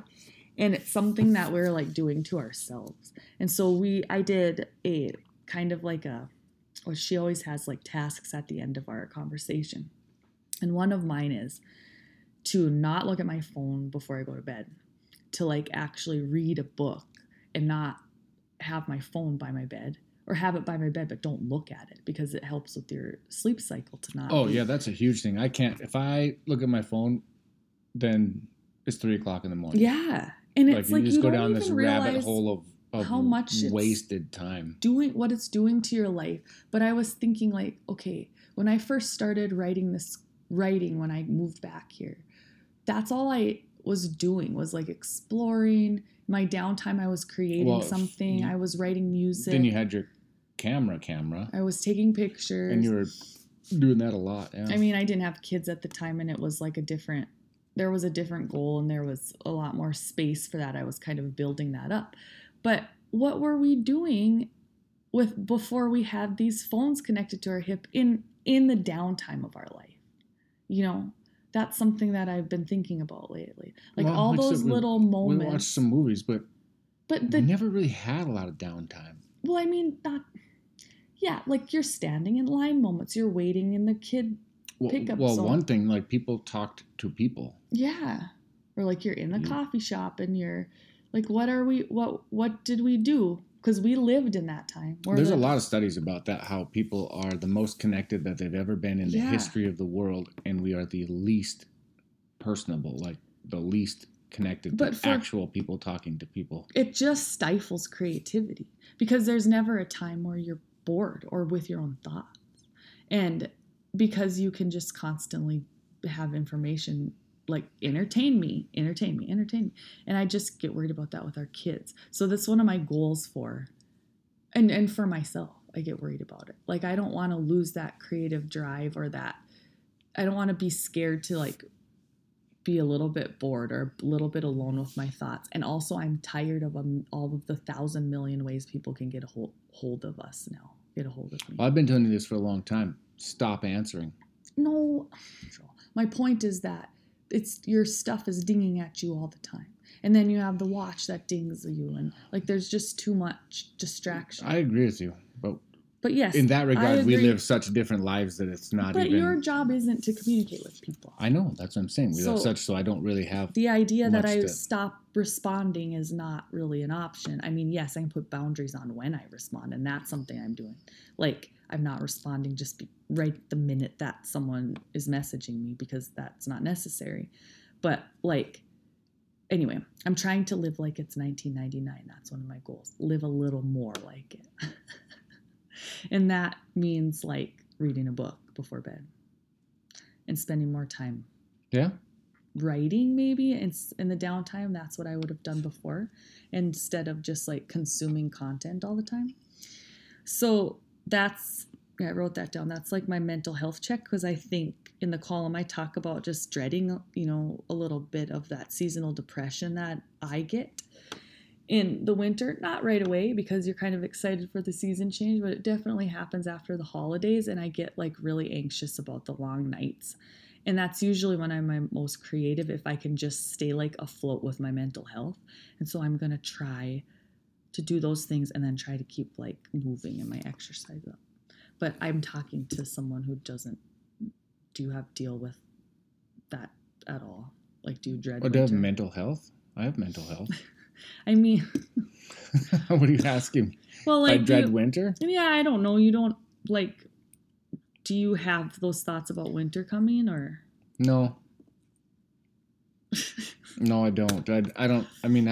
And it's something that we're like doing to ourselves. And so I did a kind of like she always has like tasks at the end of our conversation. And one of mine is to not look at my phone before I go to bed. To like actually read a book and not have my phone by my bed, or have it by my bed but don't look at it, because it helps with your sleep cycle to not. Oh yeah, that's a huge thing. I can't, if I look at my phone, then it's 3 o'clock in the morning. Yeah, and it's like you just go down this rabbit hole of how much wasted time doing what it's doing to your life. But I was thinking like, okay, when I first started writing when I moved back here, that's all I was doing was like exploring my downtime. I was creating something. I was writing music. Then you had your camera. I was taking pictures. And you were doing that a lot. Yeah. I mean, I didn't have kids at the time, and it was like there was a different goal, and there was a lot more space for that. I was kind of building that up. But what were we doing before we had these phones connected to our hip in the downtime of our life, you know? That's something that I've been thinking about lately. Like all those little moments. We watched some movies, but we never really had a lot of downtime. Well, I mean, like your standing in line moments, you're waiting in the kid pickup zone. Well, one thing, like people talked to people. Yeah. Or like you're in the coffee shop and you're Like, what did we do? Because we lived in that time. There's a lot of studies about that, how people are the most connected that they've ever been in the history of the world, and we are the least personable, like the least connected to actual people talking to people. It just stifles creativity because there's never a time where you're bored or with your own thoughts. And because you can just constantly have information, like, entertain me. And I just get worried about that with our kids. So that's one of my goals for, and for myself, I get worried about it. Like, I don't want to lose that creative drive or that, I don't want to be scared to, like, be a little bit bored or a little bit alone with my thoughts. And also I'm tired of all of the 1,000 million ways people can get a hold of us now. Get a hold of me. Well, I've been doing this for a long time. Stop answering. No. My point is that it's your stuff is dinging at you all the time. And then you have the watch that dings at you. And, like, there's just too much distraction. I agree with you. But yes. In that regard, we live such different lives that it's not even. But your job isn't to communicate with people. I know. That's what I'm saying. So I don't really have. The idea that I stop responding is not really an option. I mean, yes, I can put boundaries on when I respond. And that's something I'm doing. Like, I'm not responding just right the minute that someone is messaging me because that's not necessary. But, like, anyway, I'm trying to live like it's 1999. That's one of my goals. Live a little more like it. And that means, like, reading a book before bed and spending more time. Yeah. Writing, maybe, in the downtime. That's what I would have done before instead of just, like, consuming content all the time. So I wrote that down. That's, like, my mental health check, because I think in the column I talk about just dreading, you know, a little bit of that seasonal depression that I get in the winter. Not right away because you're kind of excited for the season change, but it definitely happens after the holidays, and I get, like, really anxious about the long nights. And that's usually when I'm my most creative, if I can just stay, like, afloat with my mental health. And so I'm going to try to do those things and then try to keep, like, moving and my exercise up. But I'm talking to someone who doesn't deal with that at all. Like, do you dread winter? Do you have mental health? I have mental health. I mean. What are you asking? Well, like, I dread winter? Yeah, I don't know. You don't, like, do you have those thoughts about winter coming or? No. No, I don't. I don't. I mean,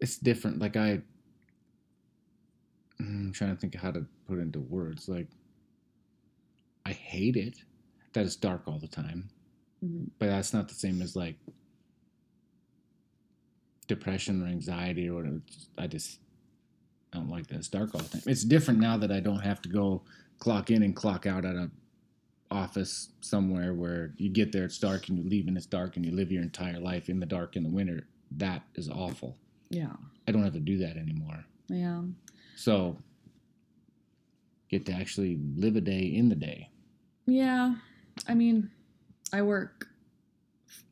it's different. Like, I'm trying to think how to put it into words. Like, I hate it that it's dark all the time, but that's not the same as, like, depression or anxiety or whatever. I don't like that it's dark all the time. It's different now that I don't have to go clock in and clock out at an office somewhere where you get there, it's dark, and you leave, and it's dark, and you live your entire life in the dark in the winter. That is awful. Yeah. I don't have to do that anymore. Yeah. So, get to actually live a day in the day. Yeah. I mean, I work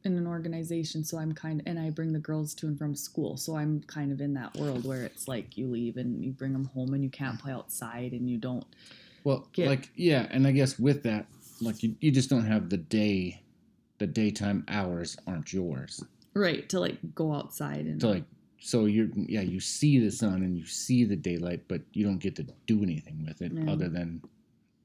in an organization, so I'm and I bring the girls to and from school, so I'm kind of in that world where it's like you leave and you bring them home and you can't play outside and you don't. Well, like, yeah, and I guess with that, like, you just don't have the daytime hours aren't yours. Right, to, like, go outside and. So you see the sun and you see the daylight, but you don't get to do anything with it other than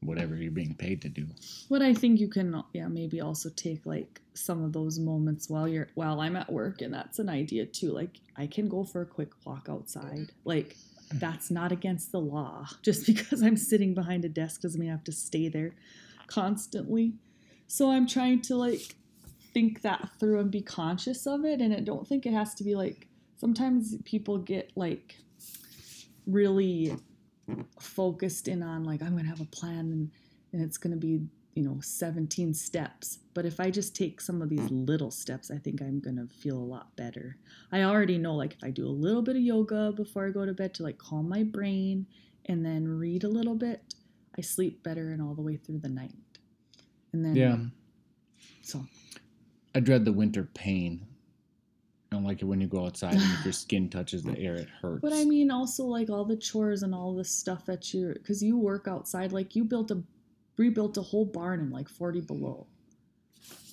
whatever you're being paid to do. But I think you can, maybe also take, like, some of those moments while I'm at work, and that's an idea too. Like, I can go for a quick walk outside. Like, that's not against the law. Just because I'm sitting behind a desk doesn't mean I have to stay there constantly. So I'm trying to, like, think that through and be conscious of it, and I don't think it has to be, like. Sometimes people get, like, really focused in on, like, I'm going to have a plan and it's going to be, 17 steps. But if I just take some of these little steps, I think I'm going to feel a lot better. I already know, like, if I do a little bit of yoga before I go to bed to, like, calm my brain and then read a little bit, I sleep better and all the way through the night. And then, yeah. So. I dread the winter pain. I don't like it when you go outside and if your skin touches the air, it hurts. But I mean, also, like, all the chores and all the stuff that because you work outside, like, you rebuilt a whole barn in, like, 40 below.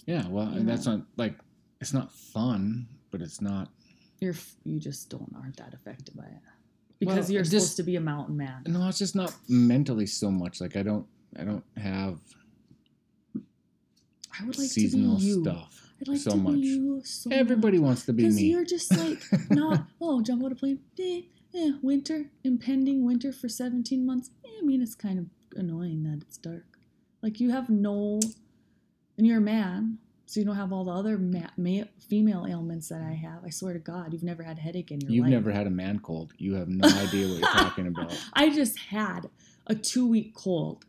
Yeah, well, and that's not, like, it's not fun, but it's not. you just aren't that affected by it. Because you're supposed to be a mountain man. No, it's just not mentally so much. Like, I don't have seasonal stuff. I'd like to be you so much. Everybody wants to be me. Because you're just like, not, oh, jump on a plane, winter, impending winter for 17 months. I mean, it's kind of annoying that it's dark. Like, you have no, and you're a man, so you don't have all the other female ailments that I have. I swear to God, you've never had a headache in your life. You've never had a man cold. You have no idea what you're talking about. I just had a 2-week cold.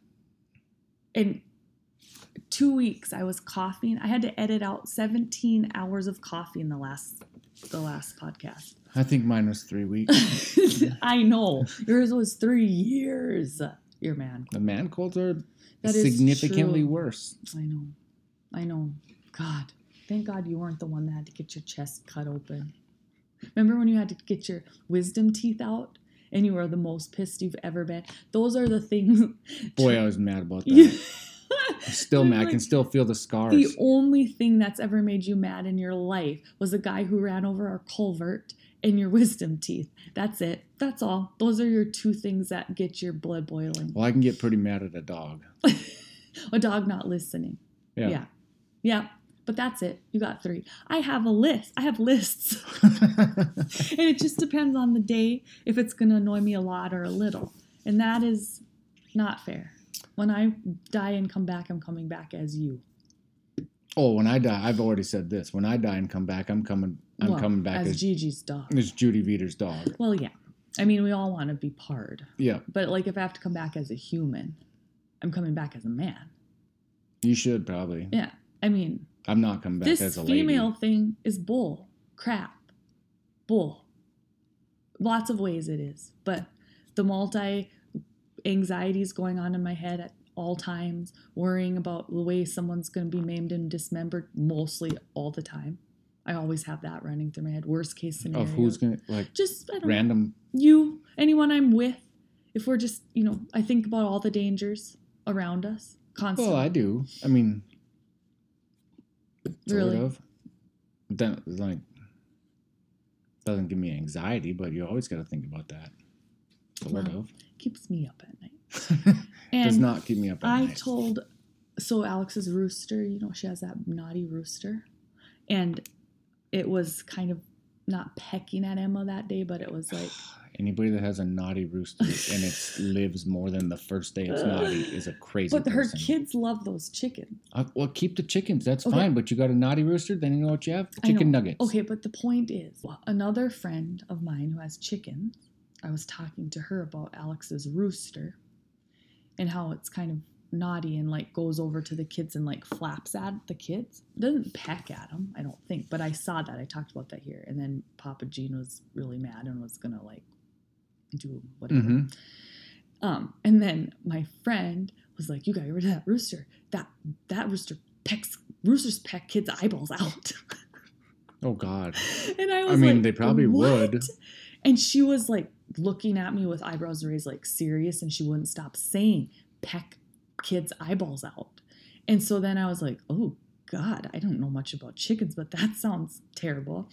And 2 weeks I was coughing. I had to edit out 17 hours of coughing in the last podcast. I think mine was 3 weeks. I know. Yours was 3 years. Your man cold. The man colds are significantly worse. I know. God. Thank God you weren't the one that had to get your chest cut open. Remember when you had to get your wisdom teeth out? And you are the most pissed you've ever been. Those are the things. Boy, I was mad about that. I'm still mad. Like, I can still feel the scars. The only thing that's ever made you mad in your life was the guy who ran over our culvert and your wisdom teeth. That's it. That's all. Those are your two things that get your blood boiling. Well, I can get pretty mad at a dog. A dog not listening. Yeah. But that's it. You got three. I have a list. I have lists. And it just depends on the day if it's going to annoy me a lot or a little. And that is not fair. When I die and come back, I'm coming back as you. Oh, when I die, I've already said this. When I die and come back, I'm coming back as Gigi's dog. As Judy Veeder's dog. Well, yeah. I mean, we all want to be parred. Yeah. But like if I have to come back as a human, I'm coming back as a man. You should probably. Yeah. I mean, I'm not coming back as a lady. This female thing is bull. Crap. Bull. Lots of ways it is. But the multi-anxieties going on in my head at all times, worrying about the way someone's going to be maimed and dismembered mostly all the time. I always have that running through my head. Worst case scenario. Of who's going to, like, just I don't random. Know, you, anyone I'm with. If we're just, you know, I think about all the dangers around us constantly. Well, I do. I mean... Sort of. Like, doesn't give me anxiety, but you always got to think about that. Sort of. Keeps me up at night. Does not keep me up at night. So Alex's rooster, you know, she has that naughty rooster. And it was kind of not pecking at Emma that day, but it was like. Anybody that has a naughty rooster and it lives more than the first day it's naughty is a crazy person. But her kids love those chickens. Well, keep the chickens. That's fine. But you got a naughty rooster, then you know what you have? Chicken nuggets. Okay, but the point is, another friend of mine who has chickens, I was talking to her about Alex's rooster and how it's kind of naughty and like goes over to the kids and like flaps at the kids. It doesn't peck at them, I don't think. But I saw that. I talked about that here. And then Papa Gene was really mad and was going to like, do whatever. Mm-hmm. And then my friend was like, you got rid of that rooster. That rooster peck kids' eyeballs out. Oh God. And I was like, they probably what? Would. And she was like looking at me with eyebrows raised, like serious, and she wouldn't stop saying peck kids' eyeballs out. And so then I was like, oh God, I don't know much about chickens, but that sounds terrible.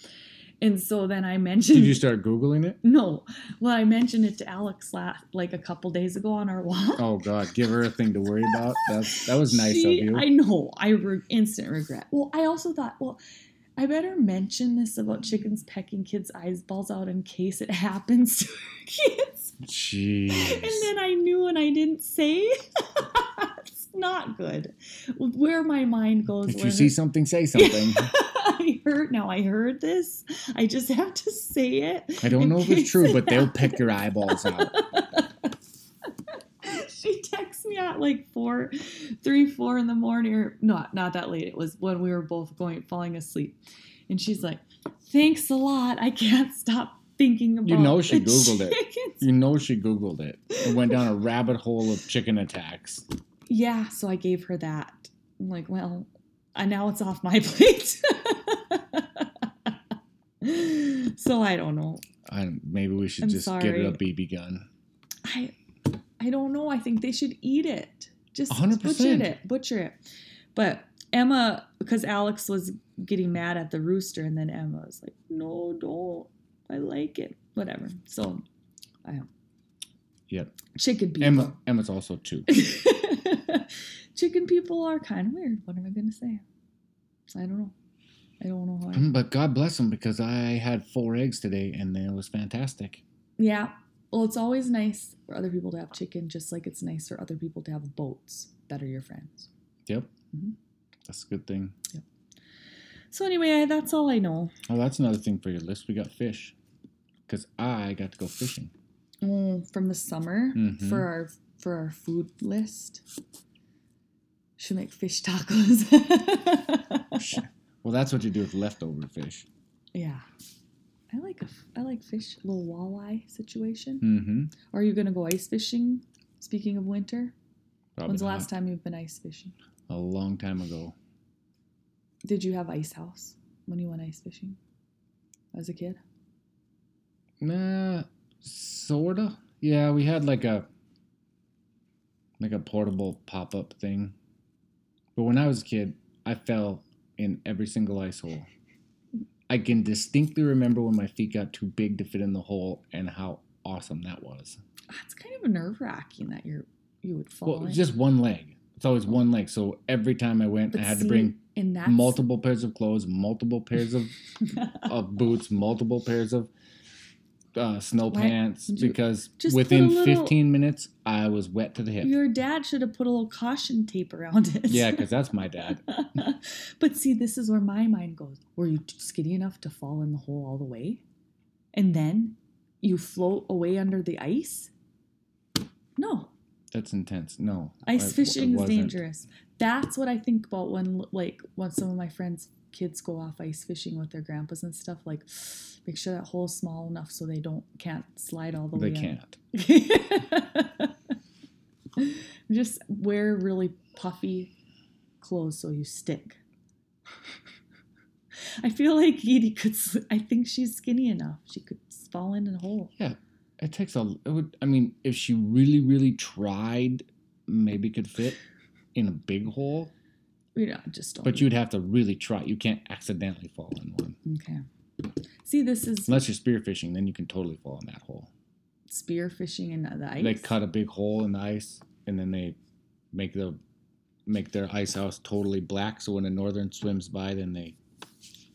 And so then I mentioned... Did you start Googling it? No. Well, I mentioned it to Alex like a couple days ago on our walk. Oh, God. Give her a thing to worry about. That was nice of you. I know. Instant regret. Well, I also thought, I better mention this about chickens pecking kids' eyeballs out in case it happens to kids. Jeez. And then I knew and I didn't say. It's not good. Where my mind goes... If you see something, say something. I heard this. I just have to say it. I don't know if it's true, but they'll peck your eyeballs out. She texts me at like 4 in the morning, or not that late. It was when we were both falling asleep. And she's like, thanks a lot. I can't stop thinking about it. You know she Googled it. You know she Googled it. It went down a rabbit hole of chicken attacks. Yeah, so I gave her that. I'm like, well, now it's off my plate. So I don't know. Maybe we should just get it a BB gun. I don't know. I think they should eat it. Just 100%. Butcher it. But Emma, because Alex was getting mad at the rooster, and then Emma was like, no, don't. I like it. Whatever. So, Yep. Chicken people. Emma's also two. Chicken people are kind of weird. What am I going to say? I don't know. I don't know why. But God bless them, because I had 4 eggs today, and it was fantastic. Yeah. Well, it's always nice for other people to have chicken, just like it's nice for other people to have boats that are your friends. Yep. Mm-hmm. That's a good thing. Yep. So anyway, that's all I know. Oh, that's another thing for your list. We got fish, because I got to go fishing. From the summer for our food list. Should make fish tacos. Well, that's what you do with leftover fish. Yeah, I like fish. A little walleye situation. Mm-hmm. Are you gonna go ice fishing? Speaking of winter, probably when's the last time you've been ice fishing? A long time ago. Did you have ice house when you went ice fishing as a kid? Nah, sorta. Yeah, we had like a portable pop-up thing. But when I was a kid, I fell in every single ice hole. I can distinctly remember when my feet got too big to fit in the hole and how awesome that was. That's kind of nerve-wracking that you would fall in. Just one leg. It's always one leg. So every time I went, I had to bring multiple pairs of clothes, multiple pairs of boots, multiple pairs of snow pants, because within 15 minutes, I was wet to the hip. Your dad should have put a little caution tape around it. Yeah, because that's my dad. But see, this is where my mind goes. Were you skinny enough to fall in the hole all the way? And then you float away under the ice? No. That's intense. No. Ice fishing is dangerous. That's what I think about when some of my friends' kids go off ice fishing with their grandpas and stuff. Like, make sure that hole's small enough so they can't slide all the way in. They can't. Just wear really puffy clothes so you stick. I feel like Edie could. I think she's skinny enough. She could fall in a hole. Yeah. It takes if she really, really tried, maybe could fit in a big hole. Yeah, just don't. But you'd have to really try. You can't accidentally fall in one. Okay. See, this is... Unless you're spearfishing, then you can totally fall in that hole. Spearfishing in the ice? They cut a big hole in the ice, and then they make their ice house totally black, so when a northern swims by, then they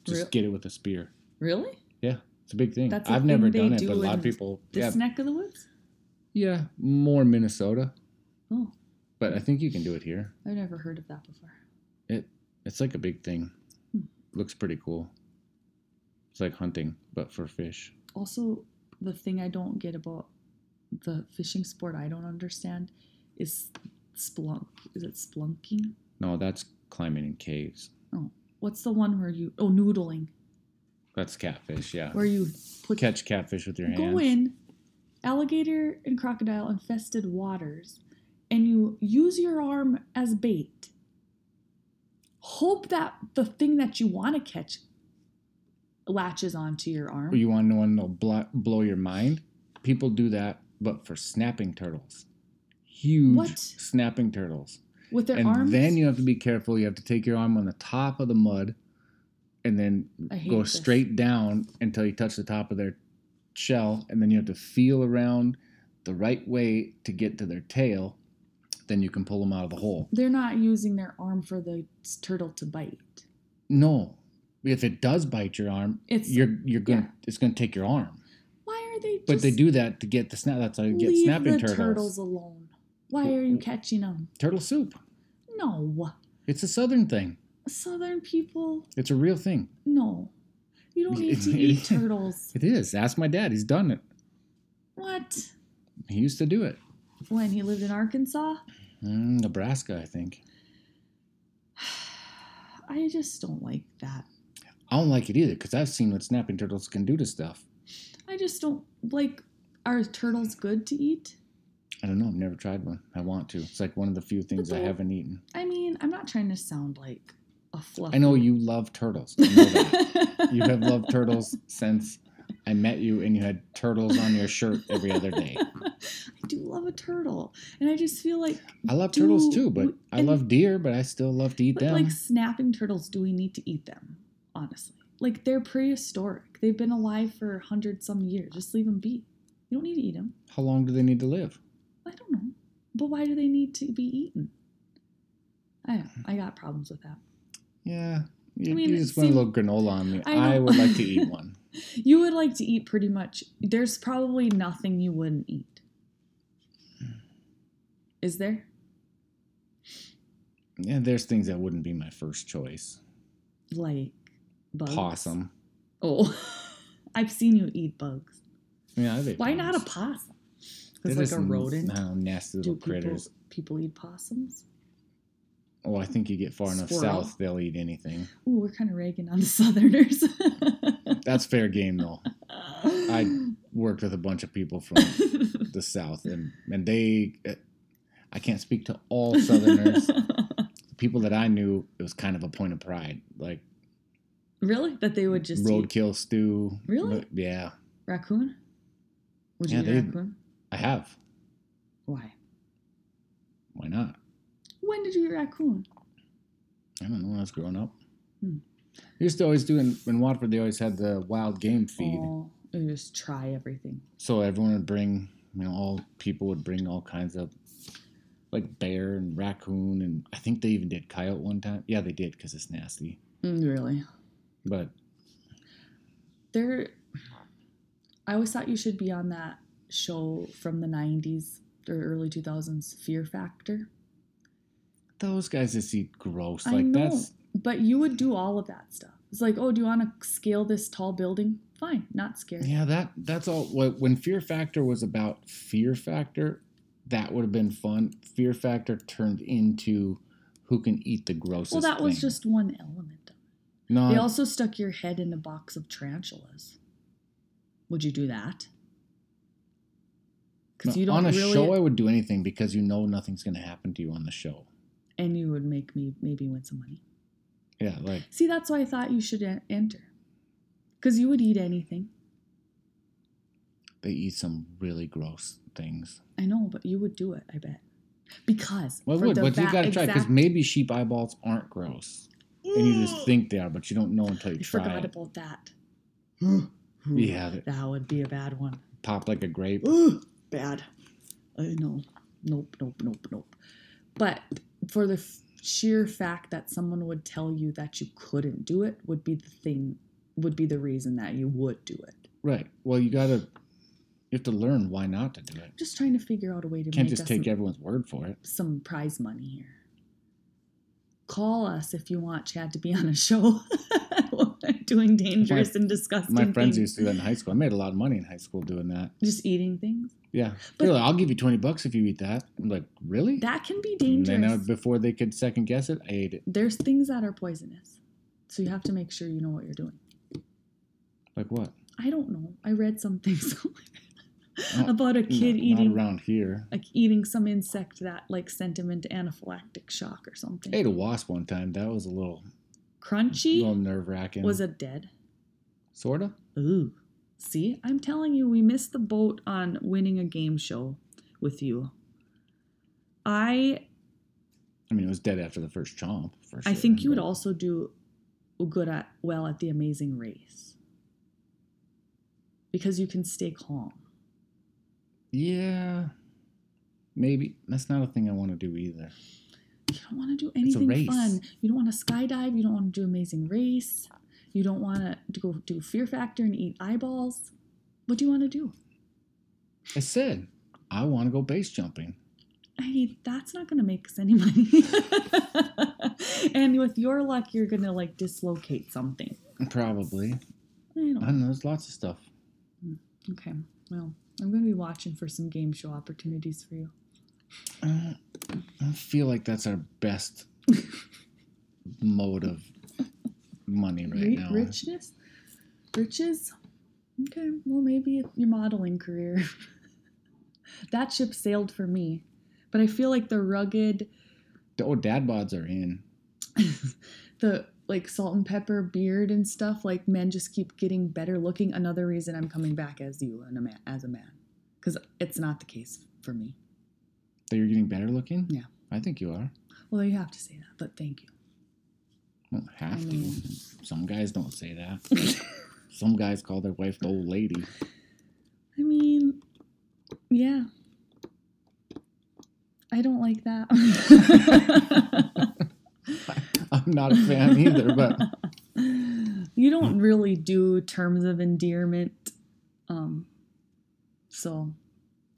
just get it with a spear. Really? Yeah. It's a big thing. I've never done it, but a lot of people... This neck of the woods? Yeah, more Minnesota. Oh. But I think you can do it here. I've never heard of that before. It's like a big thing. Looks pretty cool. It's like hunting, but for fish. Also, the thing I don't get about the fishing sport I don't understand is spelunk. Is it spelunking? No, that's climbing in caves. Oh. What's the one where you... Oh, noodling. That's catfish, yeah. Where you catch catfish with your hands. Go in alligator and crocodile infested waters, and you use your arm as bait. Hope that the thing that you want to catch latches onto your arm. You want one that'll blow your mind? People do that, but for snapping turtles. Huge snapping turtles. With their arms? And then you have to be careful. You have to take your arm on the top of the mud. And then go straight down until you touch the top of their shell. And then you have to feel around the right way to get to their tail. Then you can pull them out of the hole. They're not using their arm for the turtle to bite. No. If it does bite your arm, it's going to take your arm. Why are they just... But they do that to get the snap. That's how you get snapping turtles. Leave the turtles alone. Why are you catching them? Turtle soup. No. It's a southern thing. Southern people. It's a real thing. No. You don't need to eat turtles. It is. Ask my dad. He's done it. What? He used to do it. When he lived in Arkansas? Nebraska, I think. I just don't like that. I don't like it either, because I've seen what snapping turtles can do to stuff. I just don't like... Are turtles good to eat? I don't know. I've never tried one. I want to. It's like one of the few things I haven't eaten. I mean, I'm not trying to sound like... I know you love turtles. I know that. You have loved turtles since I met you, and you had turtles on your shirt every other day. I do love a turtle. And I just feel like... I love turtles too, but I love deer, but I still love to eat them. Like snapping turtles, do we need to eat them? Honestly. Like, they're prehistoric. They've been alive for 100-some years. Just leave them be. You don't need to eat them. How long do they need to live? I don't know. But why do they need to be eaten? I don't know. I got problems with that. Yeah. You just want a little granola on me. I would like to eat one. You would like to eat pretty much. There's probably nothing you wouldn't eat. Is there? Yeah, there's things that wouldn't be my first choice. Like bugs? Possum. Oh, I've seen you eat bugs. Yeah, I think. Why not a possum? It's like a rodent. No, nasty little critters. People eat possums? Oh, I think you get far enough south, they'll eat anything. Ooh, we're kind of ragging on the Southerners. That's fair game, though. I worked with a bunch of people from the South, and they... I can't speak to all Southerners. The people that I knew, it was kind of a point of pride. Like... Really? That they would just roadkill stew. Really? Yeah. Raccoon? Would you eat raccoon? I have. Why? Why not? When did you eat raccoon? I don't know. When I was growing up. They used to always do in Watford. They always had the wild game feed. Oh, they just try everything. So everyone would bring, all people would bring all kinds of, like bear and raccoon, and I think they even did coyote one time. Yeah, they did because it's nasty. Really. But I always thought you should be on that show from the 90s or early 2000s, Fear Factor. Those guys just eat gross. I know, but you would do all of that stuff. It's like, oh, do you want to scale this tall building? Fine, not scary. Yeah, that's all. When Fear Factor was about Fear Factor, that would have been fun. Fear Factor turned into who can eat the grossest thing. Well, that was just one element of it. No, they also stuck your head in a box of tarantulas. Would you do that? Because you don't on a really show, I would do anything because nothing's going to happen to you on the show. And you would make me maybe win some money. Yeah, like... See, that's why I thought you should enter. Because you would eat anything. They eat some really gross things. I know, but you would do it, I bet. Because... Well, but you got to try, because maybe sheep eyeballs aren't gross. And you just think they are, but you don't know until you try it. I forgot about that. Yeah. That would be a bad one. Pop like a grape. Bad. No. Nope. But... For the sheer fact that someone would tell you that you couldn't do it would be the reason that you would do it. Right. Well, you have to learn why not to do it. Just trying to figure out a way to Can't just take everyone's word for it. Some prize money here. Call us if you want Chad to be on a show doing dangerous and disgusting things. My friends used to do that in high school. I made a lot of money in high school doing that. Just eating things? Yeah. But like, I'll give you $20 if you eat that. I'm like, really? That can be dangerous. And then before they could second guess it, I ate it. There's things that are poisonous. So you have to make sure you know what you're doing. Like what? I don't know. I read something about a kid eating... Not around here. Like eating some insect that sent him into anaphylactic shock or something. I ate a wasp one time. That was a little... Crunchy? A little nerve-wracking. Was it dead? Sort of. Ooh. See, I'm telling you, we missed the boat on winning a game show with you. I mean, it was dead after the first chomp. I think you would also do well at the Amazing Race. Because you can stay calm. Yeah. Maybe. That's not a thing I want to do either. You don't want to do anything fun. You don't want to skydive. You don't want to do Amazing Race. You don't want to go do Fear Factor and eat eyeballs. What do you want to do? I said, I want to go base jumping. That's not going to make us any money. And with your luck, you're going to dislocate something. Probably. I don't know. There's lots of stuff. Okay. Well, I'm going to be watching for some game show opportunities for you. I feel like that's our best mode of money right now. Riches? Okay, well, maybe your modeling career. That ship sailed for me. But I feel like the rugged... Oh, dad bods are in. The, salt and pepper beard and stuff. Men just keep getting better looking. Another reason I'm coming back as a man. Because it's not the case for me. That you're getting better looking? Yeah. I think you are. Well, you have to say that, but thank you. Well, have to. Some guys don't say that. Some guys call their wife the old lady. I mean, yeah. I don't like that. I'm not a fan either, but... You don't really do terms of endearment, so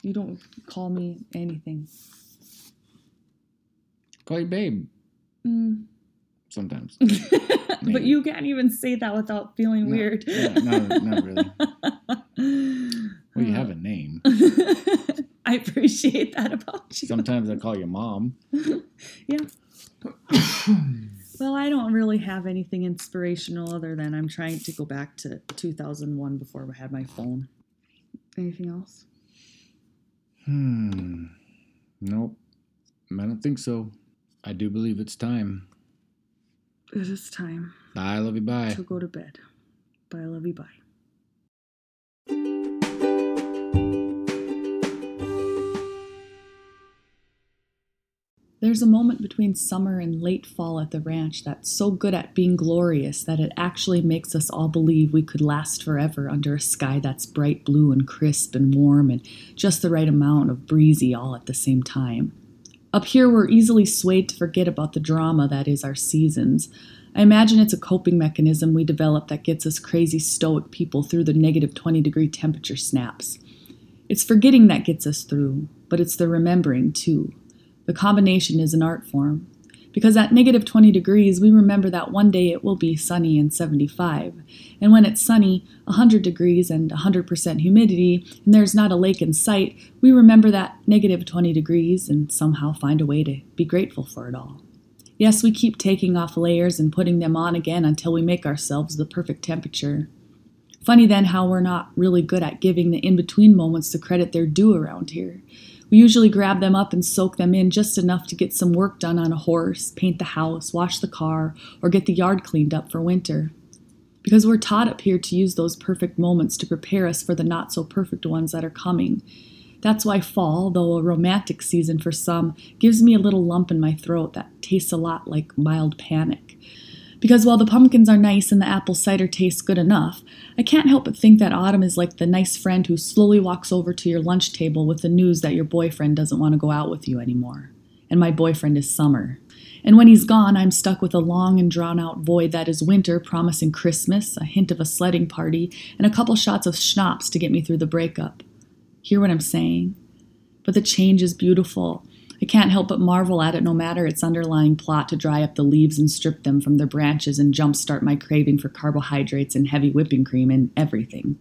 you don't call me anything. Call you babe. Mm. Sometimes. But you can't even say that without feeling weird. Yeah, not really. Well, you have a name. I appreciate that about you. Sometimes I call you mom. Yeah. Well, I don't really have anything inspirational other than I'm trying to go back to 2001 before I had my phone. Anything else? Nope. I don't think so. I do believe it's time. It is time. I love you, bye. To go to bed. But I love you, bye. There's a moment between summer and late fall at the ranch that's so good at being glorious that it actually makes us all believe we could last forever under a sky that's bright blue and crisp and warm and just the right amount of breezy all at the same time. Up here, we're easily swayed to forget about the drama that is our seasons. I imagine it's a coping mechanism we develop that gets us crazy stoic people through the negative 20-degree temperature snaps. It's forgetting that gets us through, but it's the remembering, too. The combination is an art form. Because at negative 20 degrees, we remember that one day it will be sunny and 75. And when it's sunny, 100 degrees and 100% humidity, and there's not a lake in sight, we remember that negative 20 degrees and somehow find a way to be grateful for it all. Yes, we keep taking off layers and putting them on again until we make ourselves the perfect temperature. Funny then how we're not really good at giving the in-between moments the credit they're due around here. We usually grab them up and soak them in just enough to get some work done on a horse, paint the house, wash the car, or get the yard cleaned up for winter. Because we're taught up here to use those perfect moments to prepare us for the not-so-perfect ones that are coming. That's why fall, though a romantic season for some, gives me a little lump in my throat that tastes a lot like mild panic. Because while the pumpkins are nice and the apple cider tastes good enough, I can't help but think that autumn is like the nice friend who slowly walks over to your lunch table with the news that your boyfriend doesn't want to go out with you anymore. And my boyfriend is summer. And when he's gone, I'm stuck with a long and drawn-out void that is winter promising Christmas, a hint of a sledding party, and a couple shots of schnapps to get me through the breakup. Hear what I'm saying? But the change is beautiful. I can't help but marvel at it no matter its underlying plot to dry up the leaves and strip them from their branches and jumpstart my craving for carbohydrates and heavy whipping cream and everything.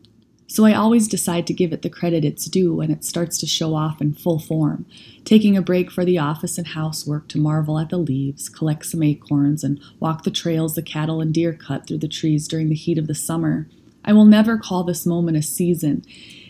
So I always decide to give it the credit it's due when it starts to show off in full form, taking a break for the office and housework to marvel at the leaves, collect some acorns, and walk the trails the cattle and deer cut through the trees during the heat of the summer. I will never call this moment a season.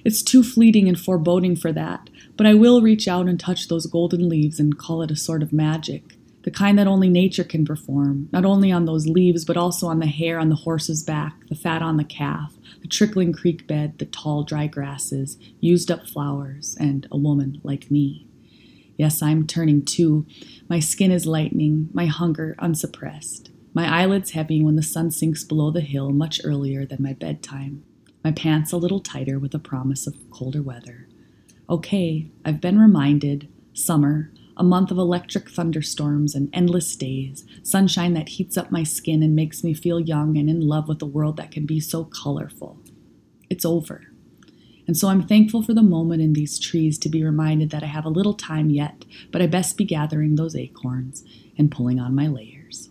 It's too fleeting and foreboding for that, but I will reach out and touch those golden leaves and call it a sort of magic, the kind that only nature can perform, not only on those leaves, but also on the hair on the horse's back, the fat on the calf, the trickling creek bed, the tall dry grasses, used up flowers, and a woman like me. Yes, I'm turning too. My skin is lightening, my hunger unsuppressed. My eyelids heavy when the sun sinks below the hill much earlier than my bedtime. My pants a little tighter with a promise of colder weather. Okay, I've been reminded. Summer, a month of electric thunderstorms and endless days, sunshine that heats up my skin and makes me feel young and in love with a world that can be so colorful. It's over. And so I'm thankful for the moment in these trees to be reminded that I have a little time yet, but I best be gathering those acorns and pulling on my layers.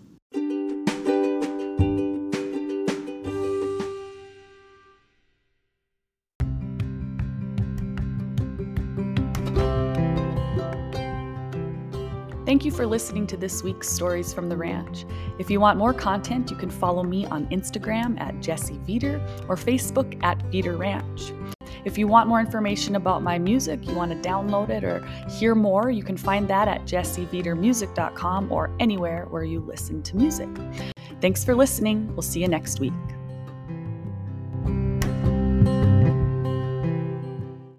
Thank you for listening to this week's Stories from the Ranch. If you want more content, you can follow me on Instagram at Jessie Veeder or Facebook at Veeder Ranch. If you want more information about my music, you want to download it or hear more, you can find that at jessieveedermusic.com or anywhere where you listen to music. Thanks for listening. We'll see you next week.